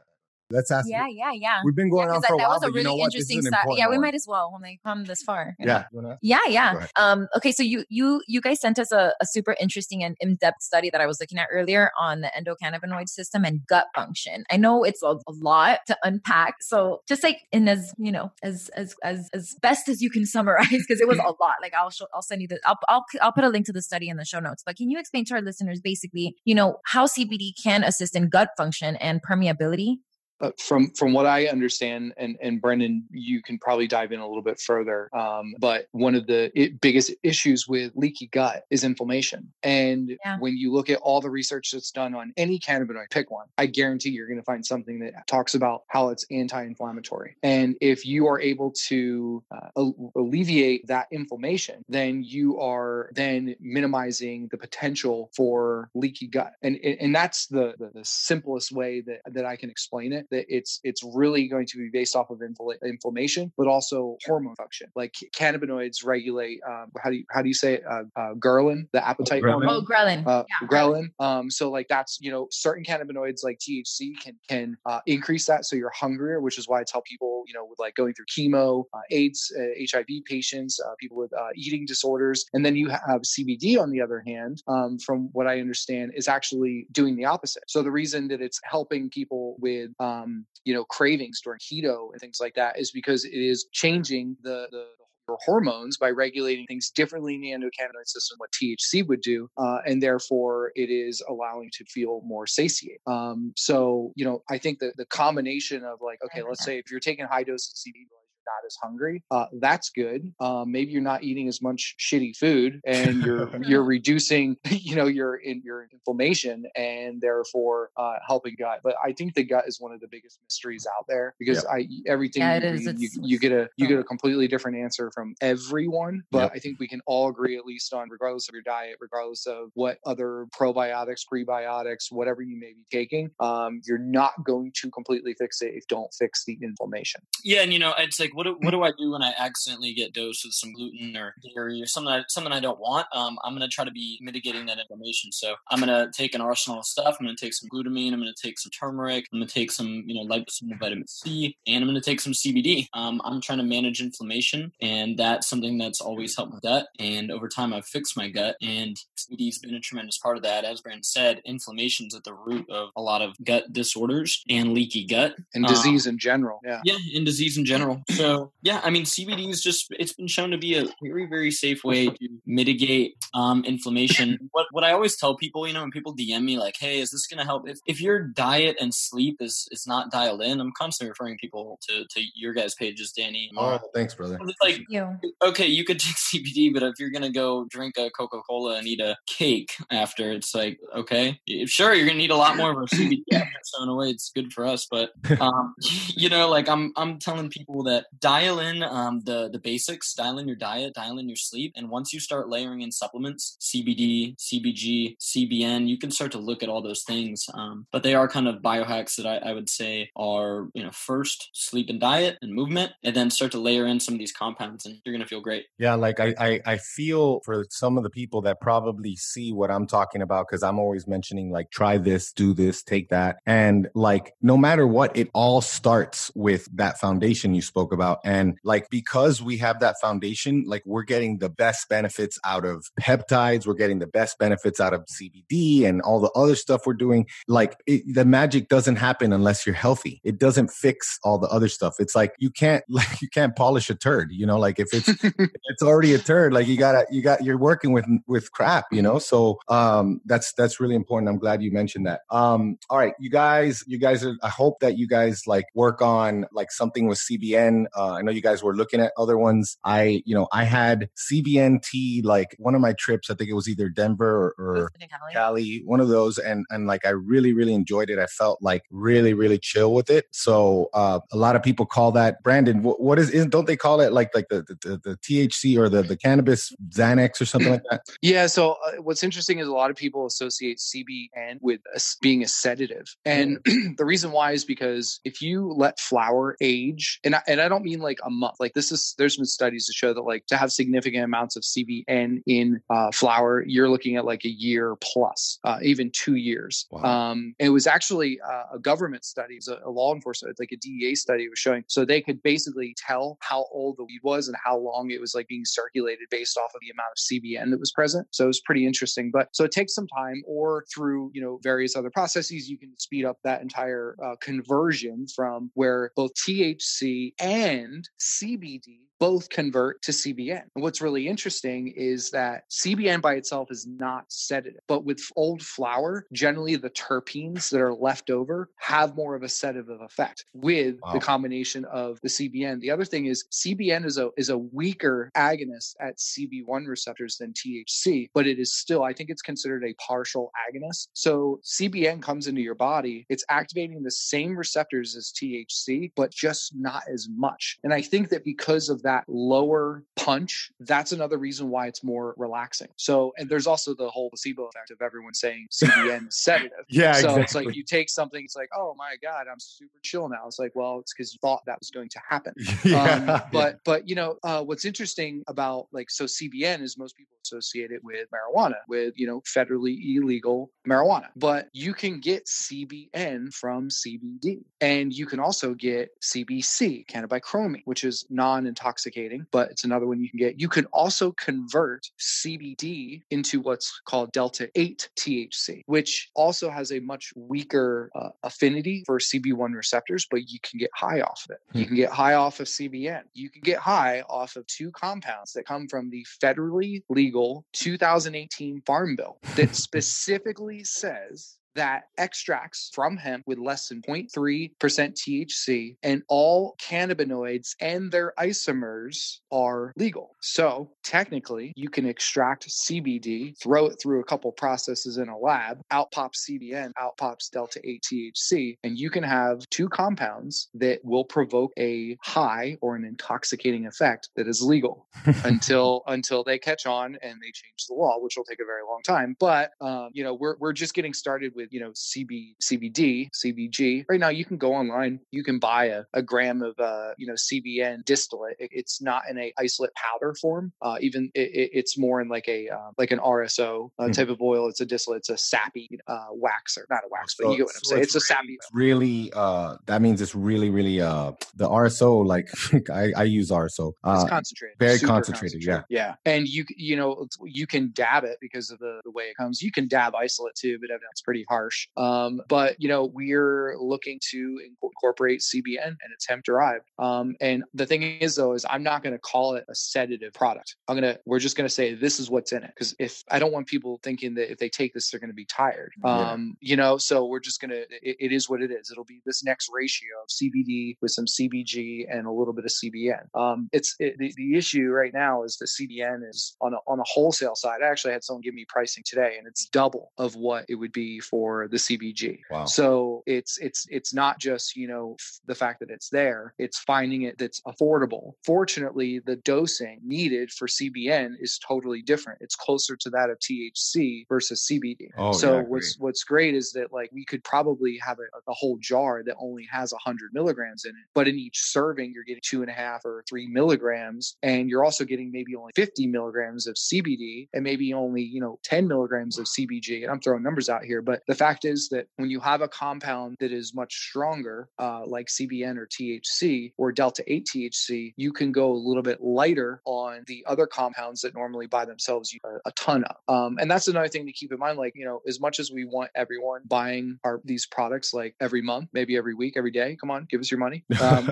Let's ask. Yeah, you. yeah, yeah. We've been going yeah, on for that, a while. That was a really you know interesting side. Yeah, we one. might as well when they come this far. You know? Yeah. Yeah, yeah. Um, okay, so you you you guys sent us a, a super interesting and in-depth study that I was looking at earlier on the endocannabinoid system and gut function. I know it's a, a lot to unpack. So just like in as you know as as as as best as you can summarize, because it was a lot. Like I'll show, I'll send you the I'll, I'll I'll put a link to the study in the show notes. But can you explain to our listeners basically, you know, how C B D can assist in gut function and permeability? Uh, from from what I understand, and, and Brendan, you can probably dive in a little bit further, um, but one of the it, biggest issues with leaky gut is inflammation. And yeah. when you look at all the research that's done on any cannabinoid, pick one, I guarantee you're going to find something that talks about how it's anti-inflammatory. And if you are able to uh, al- alleviate that inflammation, then you are then minimizing the potential for leaky gut. And and that's the, the, the simplest way that, that I can explain it. That it's it's really going to be based off of infl- inflammation, but also hormone function. Like cannabinoids regulate um, how do you how do you say it? Uh, uh, ghrelin, the appetite oh, hormone. Oh, ghrelin. Uh, yeah. Ghrelin. Um, so like that's you know certain cannabinoids like T H C can can uh, increase that, so you're hungrier, which is why I tell people you know with like going through chemo, uh, AIDS, uh, H I V patients, uh, people with uh, eating disorders, and then you have C B D on the other hand, um, from what I understand, is actually doing the opposite. So the reason that it's helping people with um, Um, you know, cravings during keto and things like that is because it is changing the, the your hormones by regulating things differently in the endocannabinoid system, what T H C would do. Uh, and therefore it is allowing to feel more satiate. Um, so, you know, I think that the combination of like, okay, let's say if you're taking high doses of C B D, not as hungry. Uh, that's good. Uh, maybe you're not eating as much shitty food, and you're you're reducing, you know, your in, your inflammation, and therefore uh, helping gut. But I think the gut is one of the biggest mysteries out there because yep. I everything yeah, you, is, you, you get a you get a completely different answer from everyone. But yep. I think we can all agree, at least on regardless of your diet, regardless of what other probiotics, prebiotics, whatever you may be taking, um, you're not going to completely fix it if you don't fix the inflammation. Yeah, and you know, it's like what do, what do I do when I accidentally get dosed with some gluten or dairy or something, something I don't want? Um, I'm going to try to be mitigating that inflammation. So I'm going to take an arsenal of stuff. I'm going to take some glutamine. I'm going to take some turmeric. I'm going to take some, you know, liposomal vitamin C, and I'm going to take some C B D. Um, I'm trying to manage inflammation, and that's something that's always helped my gut. And over time, I've fixed my gut, and C B D's been a tremendous part of that. As Brandon said, inflammation's at the root of a lot of gut disorders and leaky gut. And disease um, in general. Yeah. Yeah, and disease in general. So yeah, I mean, C B D is just, it's been shown to be a very, very safe way to mitigate um, inflammation. What what I always tell people, you know, when people D M me like, hey, is this going to help? If if your diet and sleep is is not dialed in, I'm constantly referring people to, to your guys' pages, Danny. Oh, thanks, brother. It's like, you. okay, you could take C B D, but if you're going to go drink a Coca-Cola and eat a cake after, it's like, okay, sure, you're going to need a lot more of our C B D after, so in a way it's good for us. But, um, you know, like I'm I'm telling people that dial in um, the, the basics, dial in your diet, dial in your sleep. And once you start layering in supplements, C B D, C B G, C B N, you can start to look at all those things. Um, but they are kind of biohacks that I, I would say are, you know, first sleep and diet and movement, and then start to layer in some of these compounds, and you're going to feel great. Yeah. Like I, I, I feel for some of the people that probably see what I'm talking about, because I'm always mentioning like, try this, do this, take that. And like, no matter what, it all starts with that foundation you spoke about. And like, because we have that foundation, like we're getting the best benefits out of peptides. We're getting the best benefits out of C B D and all the other stuff we're doing. Like it, the magic doesn't happen unless you're healthy. It doesn't fix all the other stuff. It's like, you can't, like you can't polish a turd, you know, like if it's, it's already a turd, like you gotta, you got, you're working with, with crap, you know? So um, that's, that's really important. I'm glad you mentioned that. Um, all right, you guys, you guys are, I hope that you guys like work on like something with C B N. Uh, I know you guys were looking at other ones. I, you know, I had C B N tea, like one of my trips, I think it was either Denver or, or Cali. Cali, one of those. And, and like, I really, really enjoyed it. I felt like really, really chill with it. So uh, a lot of people call that, Brandon, what, what is, isn't, don't they call it like, like the, the, the T H C or the, the cannabis Xanax or something like that? Yeah. So uh, what's interesting is a lot of people associate C B N with a, being a sedative. And the reason why is because if you let flour age, and I, and I don't mean like a month, like this is, there's been studies to show that like to have significant amounts of C B N in uh, flour, you're looking at like a year plus, uh, even two years. Wow. Um, it was actually uh, a government study, it was a, a law enforcement, like a D E A study it was showing. So they could basically tell how old the weed was and how long it was like being circulated based off of the amount of C B N that was present. So it was pretty interesting. But so it takes some time, or through, you know, various other processes, you can speed up that entire uh, conversion from where both T H C and C B D both convert to C B N. And what's really interesting is that C B N by itself is not sedative, but with old flour, generally the terpenes that are left over have more of a sedative effect with wow. the combination of the C B N. The other thing is C B N is a is a weaker agonist at C B one receptors than T H C, but it is still, I think it's considered a partial agonist. So C B N comes into your body, it's activating the same receptors as T H C, but just not as much. And I think that because of that lower punch, that's another reason why it's more relaxing. So, and there's also the whole placebo effect of everyone saying C B N is sedative. Yeah, so exactly. It's like you take something, it's like, oh my God, I'm super chill now. It's like, well, it's because you thought that was going to happen. Yeah. Um, but, but you know, uh, what's interesting about like, so C B N is most people associate it with marijuana, with, you know, federally illegal marijuana, but you can get C B N from C B D, and you can also get C B C, cannabichromine, which is non-intoxicating, but it's another one you can get. You can also convert C B D into what's called delta eight T H C, which also has a much weaker uh, affinity for C B one receptors, but you can get high off of it. Hmm. You can get high off of C B N. You can get high off of two compounds that come from the federally legal two thousand eighteen Farm Bill that specifically says that extracts from hemp with less than zero point three percent T H C and all cannabinoids and their isomers are legal. So technically, you can extract C B D, throw it through a couple processes in a lab, out pops C B N, out pops delta eight T H C, and you can have two compounds that will provoke a high or an intoxicating effect that is legal until until they catch on and they change the law, which will take a very long time. But um, you know, we're we're just getting started with with, you know, C B, C B D, C B G. Right now, you can go online, you can buy a, a gram of, uh, you know, C B N distillate. It, it's not in a isolate powder form. Uh, even it, it, it's more in like a, uh, like an R S O uh, mm. type of oil. It's a distillate. It's a sappy uh, waxer, not a wax, so, but you get what I'm so saying. It's, it's a sappy. It's really, uh, that means it's really, really, uh, the R S O, like I, I use R S O. Uh, it's concentrated. Very concentrated, concentrated. Yeah. Yeah. And you, you know, you can dab it because of the, the way it comes. You can dab isolate too, but it's pretty harsh. Um, but, you know, we're looking to incorporate C B N and it's hemp derived. Um, and the thing is though, is I'm not going to call it a sedative product. I'm going to, we're just going to say, this is what's in it. Cause if I don't want people thinking that if they take this, they're going to be tired. Um, yeah. You know, so we're just going to, it is what it is. It'll be this next ratio of C B D with some C B G and a little bit of C B N. Um, it's it, the, the issue right now is that C B N is on a, on a wholesale side. I actually had someone give me pricing today and it's double of what it would be for the C B G. Wow. So it's, it's, it's not just, you know, f- the fact that it's there, it's finding it that's affordable. Fortunately, the dosing needed for C B N is totally different. It's closer to that of T H C versus C B D. Oh, so yeah, what's, what's great is that like we could probably have a, a whole jar that only has a hundred milligrams in it, but in each serving, you're getting two and a half or three milligrams. And you're also getting maybe only fifty milligrams of C B D and maybe only, you know, ten milligrams of C B G. And I'm throwing numbers out here, but the fact is that when you have a compound that is much stronger, uh, like C B N or T H C or delta eight T H C, you can go a little bit lighter on the other compounds that normally by themselves you are a ton of. Um, and that's another thing to keep in mind. Like, you know, as much as we want everyone buying our these products like every month, maybe every week, every day, come on, give us your money. Um,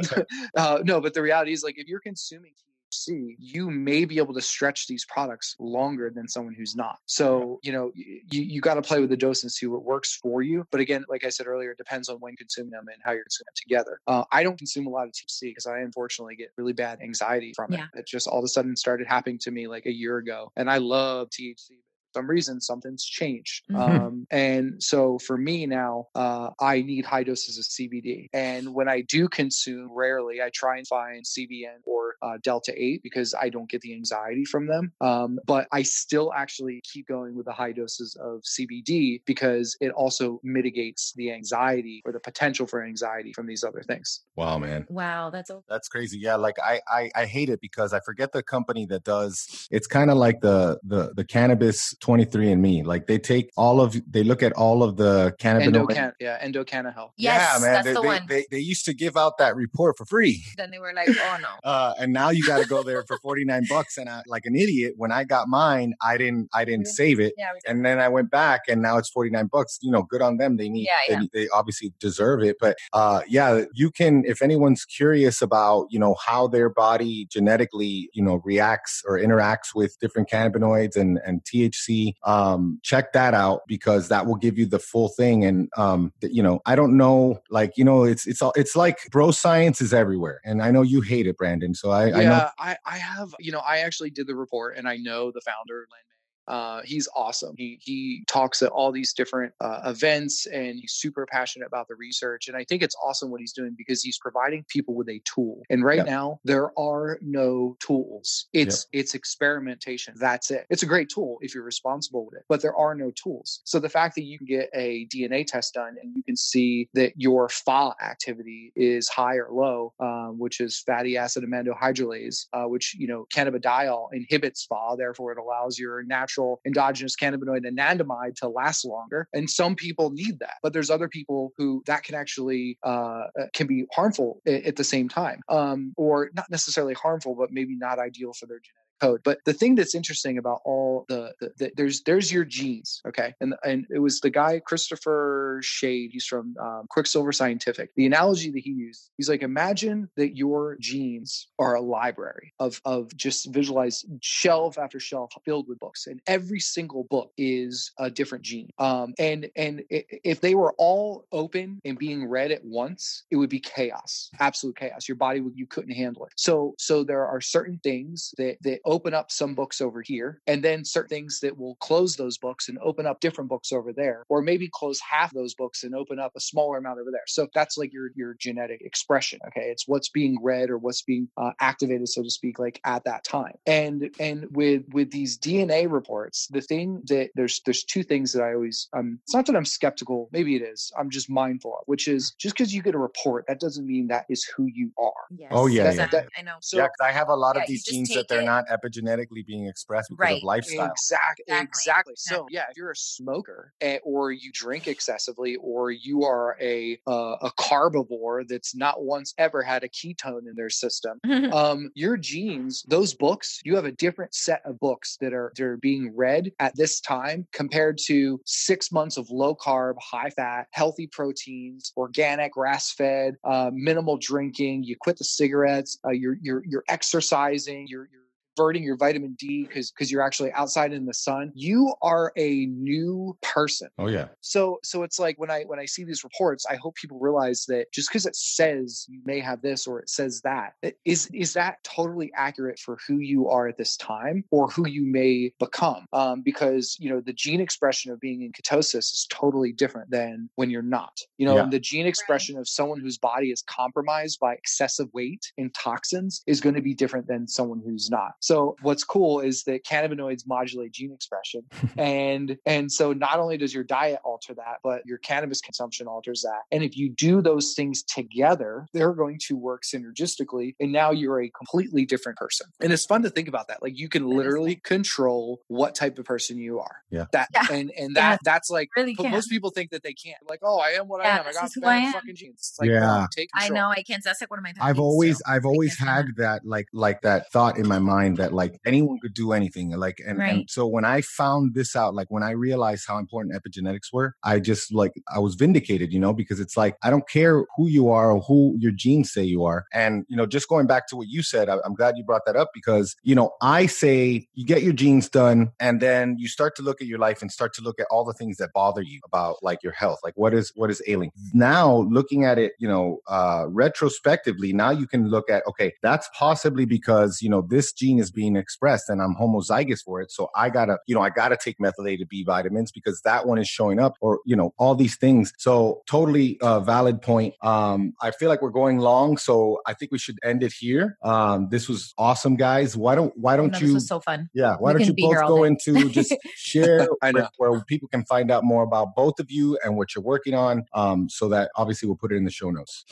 uh, no, but the reality is like if you're consuming see, you may be able to stretch these products longer than someone who's not. So, you know, you, you got to play with the dose and see what works for you. But again, like I said earlier, it depends on when you consume them and how you're consuming them together. Uh, I don't consume a lot of T H C because I unfortunately get really bad anxiety from it. Yeah. It just all of a sudden started happening to me like a year ago. And I love T H C. Some reason something's changed. Mm-hmm. Um, and so for me now, uh, I need high doses of C B D. And when I do consume, rarely, I try and find C B N or uh, delta eight because I don't get the anxiety from them. Um, but I still actually keep going with the high doses of C B D because it also mitigates the anxiety or the potential for anxiety from these other things. Wow, man. Wow, that's that's crazy. Yeah, like I I, I hate it because I forget the company that does, it's kind of like the the the cannabis twenty-three and me, like they take all of, they look at all of the cannabinoid. Endocan- yeah, Endocanna Health. Yes, yeah, man. That's they, the they, one. They, they used to give out that report for free. Then they were like, oh no. Uh, and now you got to go there for forty-nine bucks. And I, like an idiot, when I got mine, I didn't, I didn't save it. Yeah, did. And then I went back, and now it's forty-nine bucks. You know, good on them. They need, yeah, yeah. They, they obviously deserve it. But uh, yeah, you can. If anyone's curious about, you know, how their body genetically, you know, reacts or interacts with different cannabinoids and and T H C. Um, check that out because that will give you the full thing. And, um, you know, I don't know, like, you know, it's, it's all, it's like bro science is everywhere. And I know you hate it, Brandon. So I, yeah, I know. I, I have, you know, I actually did the report and I know the founder, Lynn. Uh, he's awesome. He he talks at all these different uh, events and he's super passionate about the research. And I think it's awesome what he's doing because he's providing people with a tool. And right yep. now there are no tools. It's yep. it's experimentation. That's it. It's a great tool if you're responsible with it, but there are no tools. So the fact that you can get a D N A test done and you can see that your F A activity is high or low, um, which is fatty acid amendohydrolase, uh, which, you know, cannabidiol inhibits F A. Therefore, it allows your natural endogenous cannabinoid anandamide to last longer. And some people need that, but there's other people who that can actually, uh, can be harmful at, at the same time, um, or not necessarily harmful, but maybe not ideal for their genetic code. But the thing that's interesting about all the, the, the there's there's your genes, okay? And and it was the guy Christopher Shade. He's from um, Quicksilver Scientific. The analogy that he used, he's like, imagine that your genes are a library of of just visualized shelf after shelf filled with books, and every single book is a different gene. Um, and and if they were all open and being read at once, it would be chaos, absolute chaos. Your body would you couldn't handle it. So so there are certain things that that open up some books over here, and then certain things that will close those books and open up different books over there, or maybe close half those books and open up a smaller amount over there. So that's like your, your genetic expression. Okay. It's what's being read or what's being uh, activated, so to speak, like at that time. And, and with, with these D N A reports, the thing that there's, there's two things that I always, um, it's not that I'm skeptical, maybe it is, I'm just mindful of, which is just because you get a report, that doesn't mean that is who you are. Yes. Oh yeah. That, yeah. That, I know. So yeah, I have a lot yeah, of these genes that they're it. not epigenetically being expressed because right. of lifestyle. Exactly. Exactly. exactly. So no. yeah, if you're a smoker and, or you drink excessively, or you are a, uh, a carbivore that's not once ever had a ketone in their system, um, your genes, those books, you have a different set of books that are, that are being read at this time compared to six months of low carb, high fat, healthy proteins, organic, grass fed, uh, minimal drinking. You quit the cigarettes, uh, you're, you're, you're exercising, you're, you're converting your vitamin D because because you're actually outside in the sun. You are a new person. Oh yeah. So so it's like when I when I see these reports, I hope people realize that just because it says you may have this or it says that, is is that totally accurate for who you are at this time or who you may become? Um, because you know the gene expression of being in ketosis is totally different than when you're not. You know, yeah. and the gene expression right. of someone whose body is compromised by excessive weight and toxins is going to be different than someone who's not. So what's cool is that cannabinoids modulate gene expression. And, and so not only does your diet alter that, but your cannabis consumption alters that. And if you do those things together, they're going to work synergistically. And now you're a completely different person. And it's fun to think about that. Like you can literally control what type of person you are. Yeah. That, yeah. And, and that, yeah. that's like, really most people think that they can't. Like, oh, I am what yeah, I am. I got bad fucking genes. It's like, yeah. no, take control. I know I can't. That's like one of my topics, I've always, so. I've always had that, like, like that thought in my mind that like anyone could do anything. Like, and, right. and so when I found this out, like when I realized how important epigenetics were, I just like, I was vindicated, you know, because it's like, I don't care who you are or who your genes say you are. And, you know, just going back to what you said, I, I'm glad you brought that up because, you know, I say you get your genes done and then you start to look at your life and start to look at all the things that bother you about like your health, like what is, what is ailing. Now looking at it, you know, uh, retrospectively, now you can look at, okay, that's possibly because, you know, this gene is is being expressed and I'm homozygous for it. So I gotta, you know, I gotta take methylated B vitamins because that one is showing up or, you know, all these things. So totally uh, valid point. Um, I feel like we're going long. So I think we should end it here. Um, this was awesome, guys. Why don't, why don't no, you, this was so fun. Yeah. Why we don't you both go into just share where, where people can find out more about both of you and what you're working on. Um, so that obviously we'll put it in the show notes.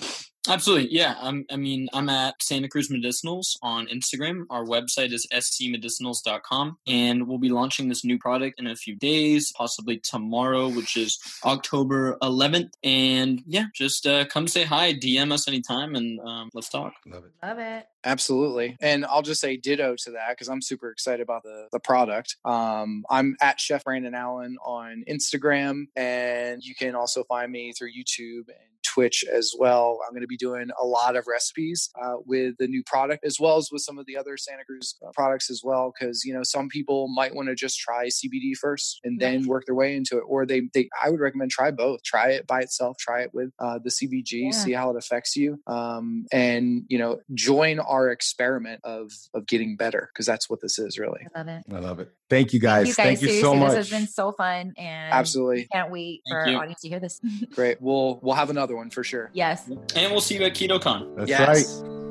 Absolutely. Yeah. I'm, I mean, I'm at Santa Cruz Medicinals on Instagram. Our website is s c medicinals dot com, and we'll be launching this new product in a few days, possibly tomorrow, which is October eleventh. And yeah, just uh, come say hi, D M us anytime, and um, let's talk. Love it. Love it. Absolutely. And I'll just say ditto to that because I'm super excited about the, the product. Um, I'm at Chef Brandon Allen on Instagram, and you can also find me through YouTube and Twitch as well. I'm going to be doing a lot of recipes uh, with the new product as well as with some of the other Santa Cruz products as well. Cause you know, some people might want to just try C B D first and then work their way into it. Or they, they I would recommend try both, try it by itself, try it with uh, the C B G, yeah. see how it affects you. Um, and you know, join our experiment of, of getting better. Cause that's what this is really. I love it. I love it. Thank you guys. Thank you, guys. Thank you Seriously, so much. This has been so fun and absolutely can't wait for our audience to hear this. Great. We'll, we'll have another one for sure. Yes. And we'll see you at KetoCon. That's yes. right.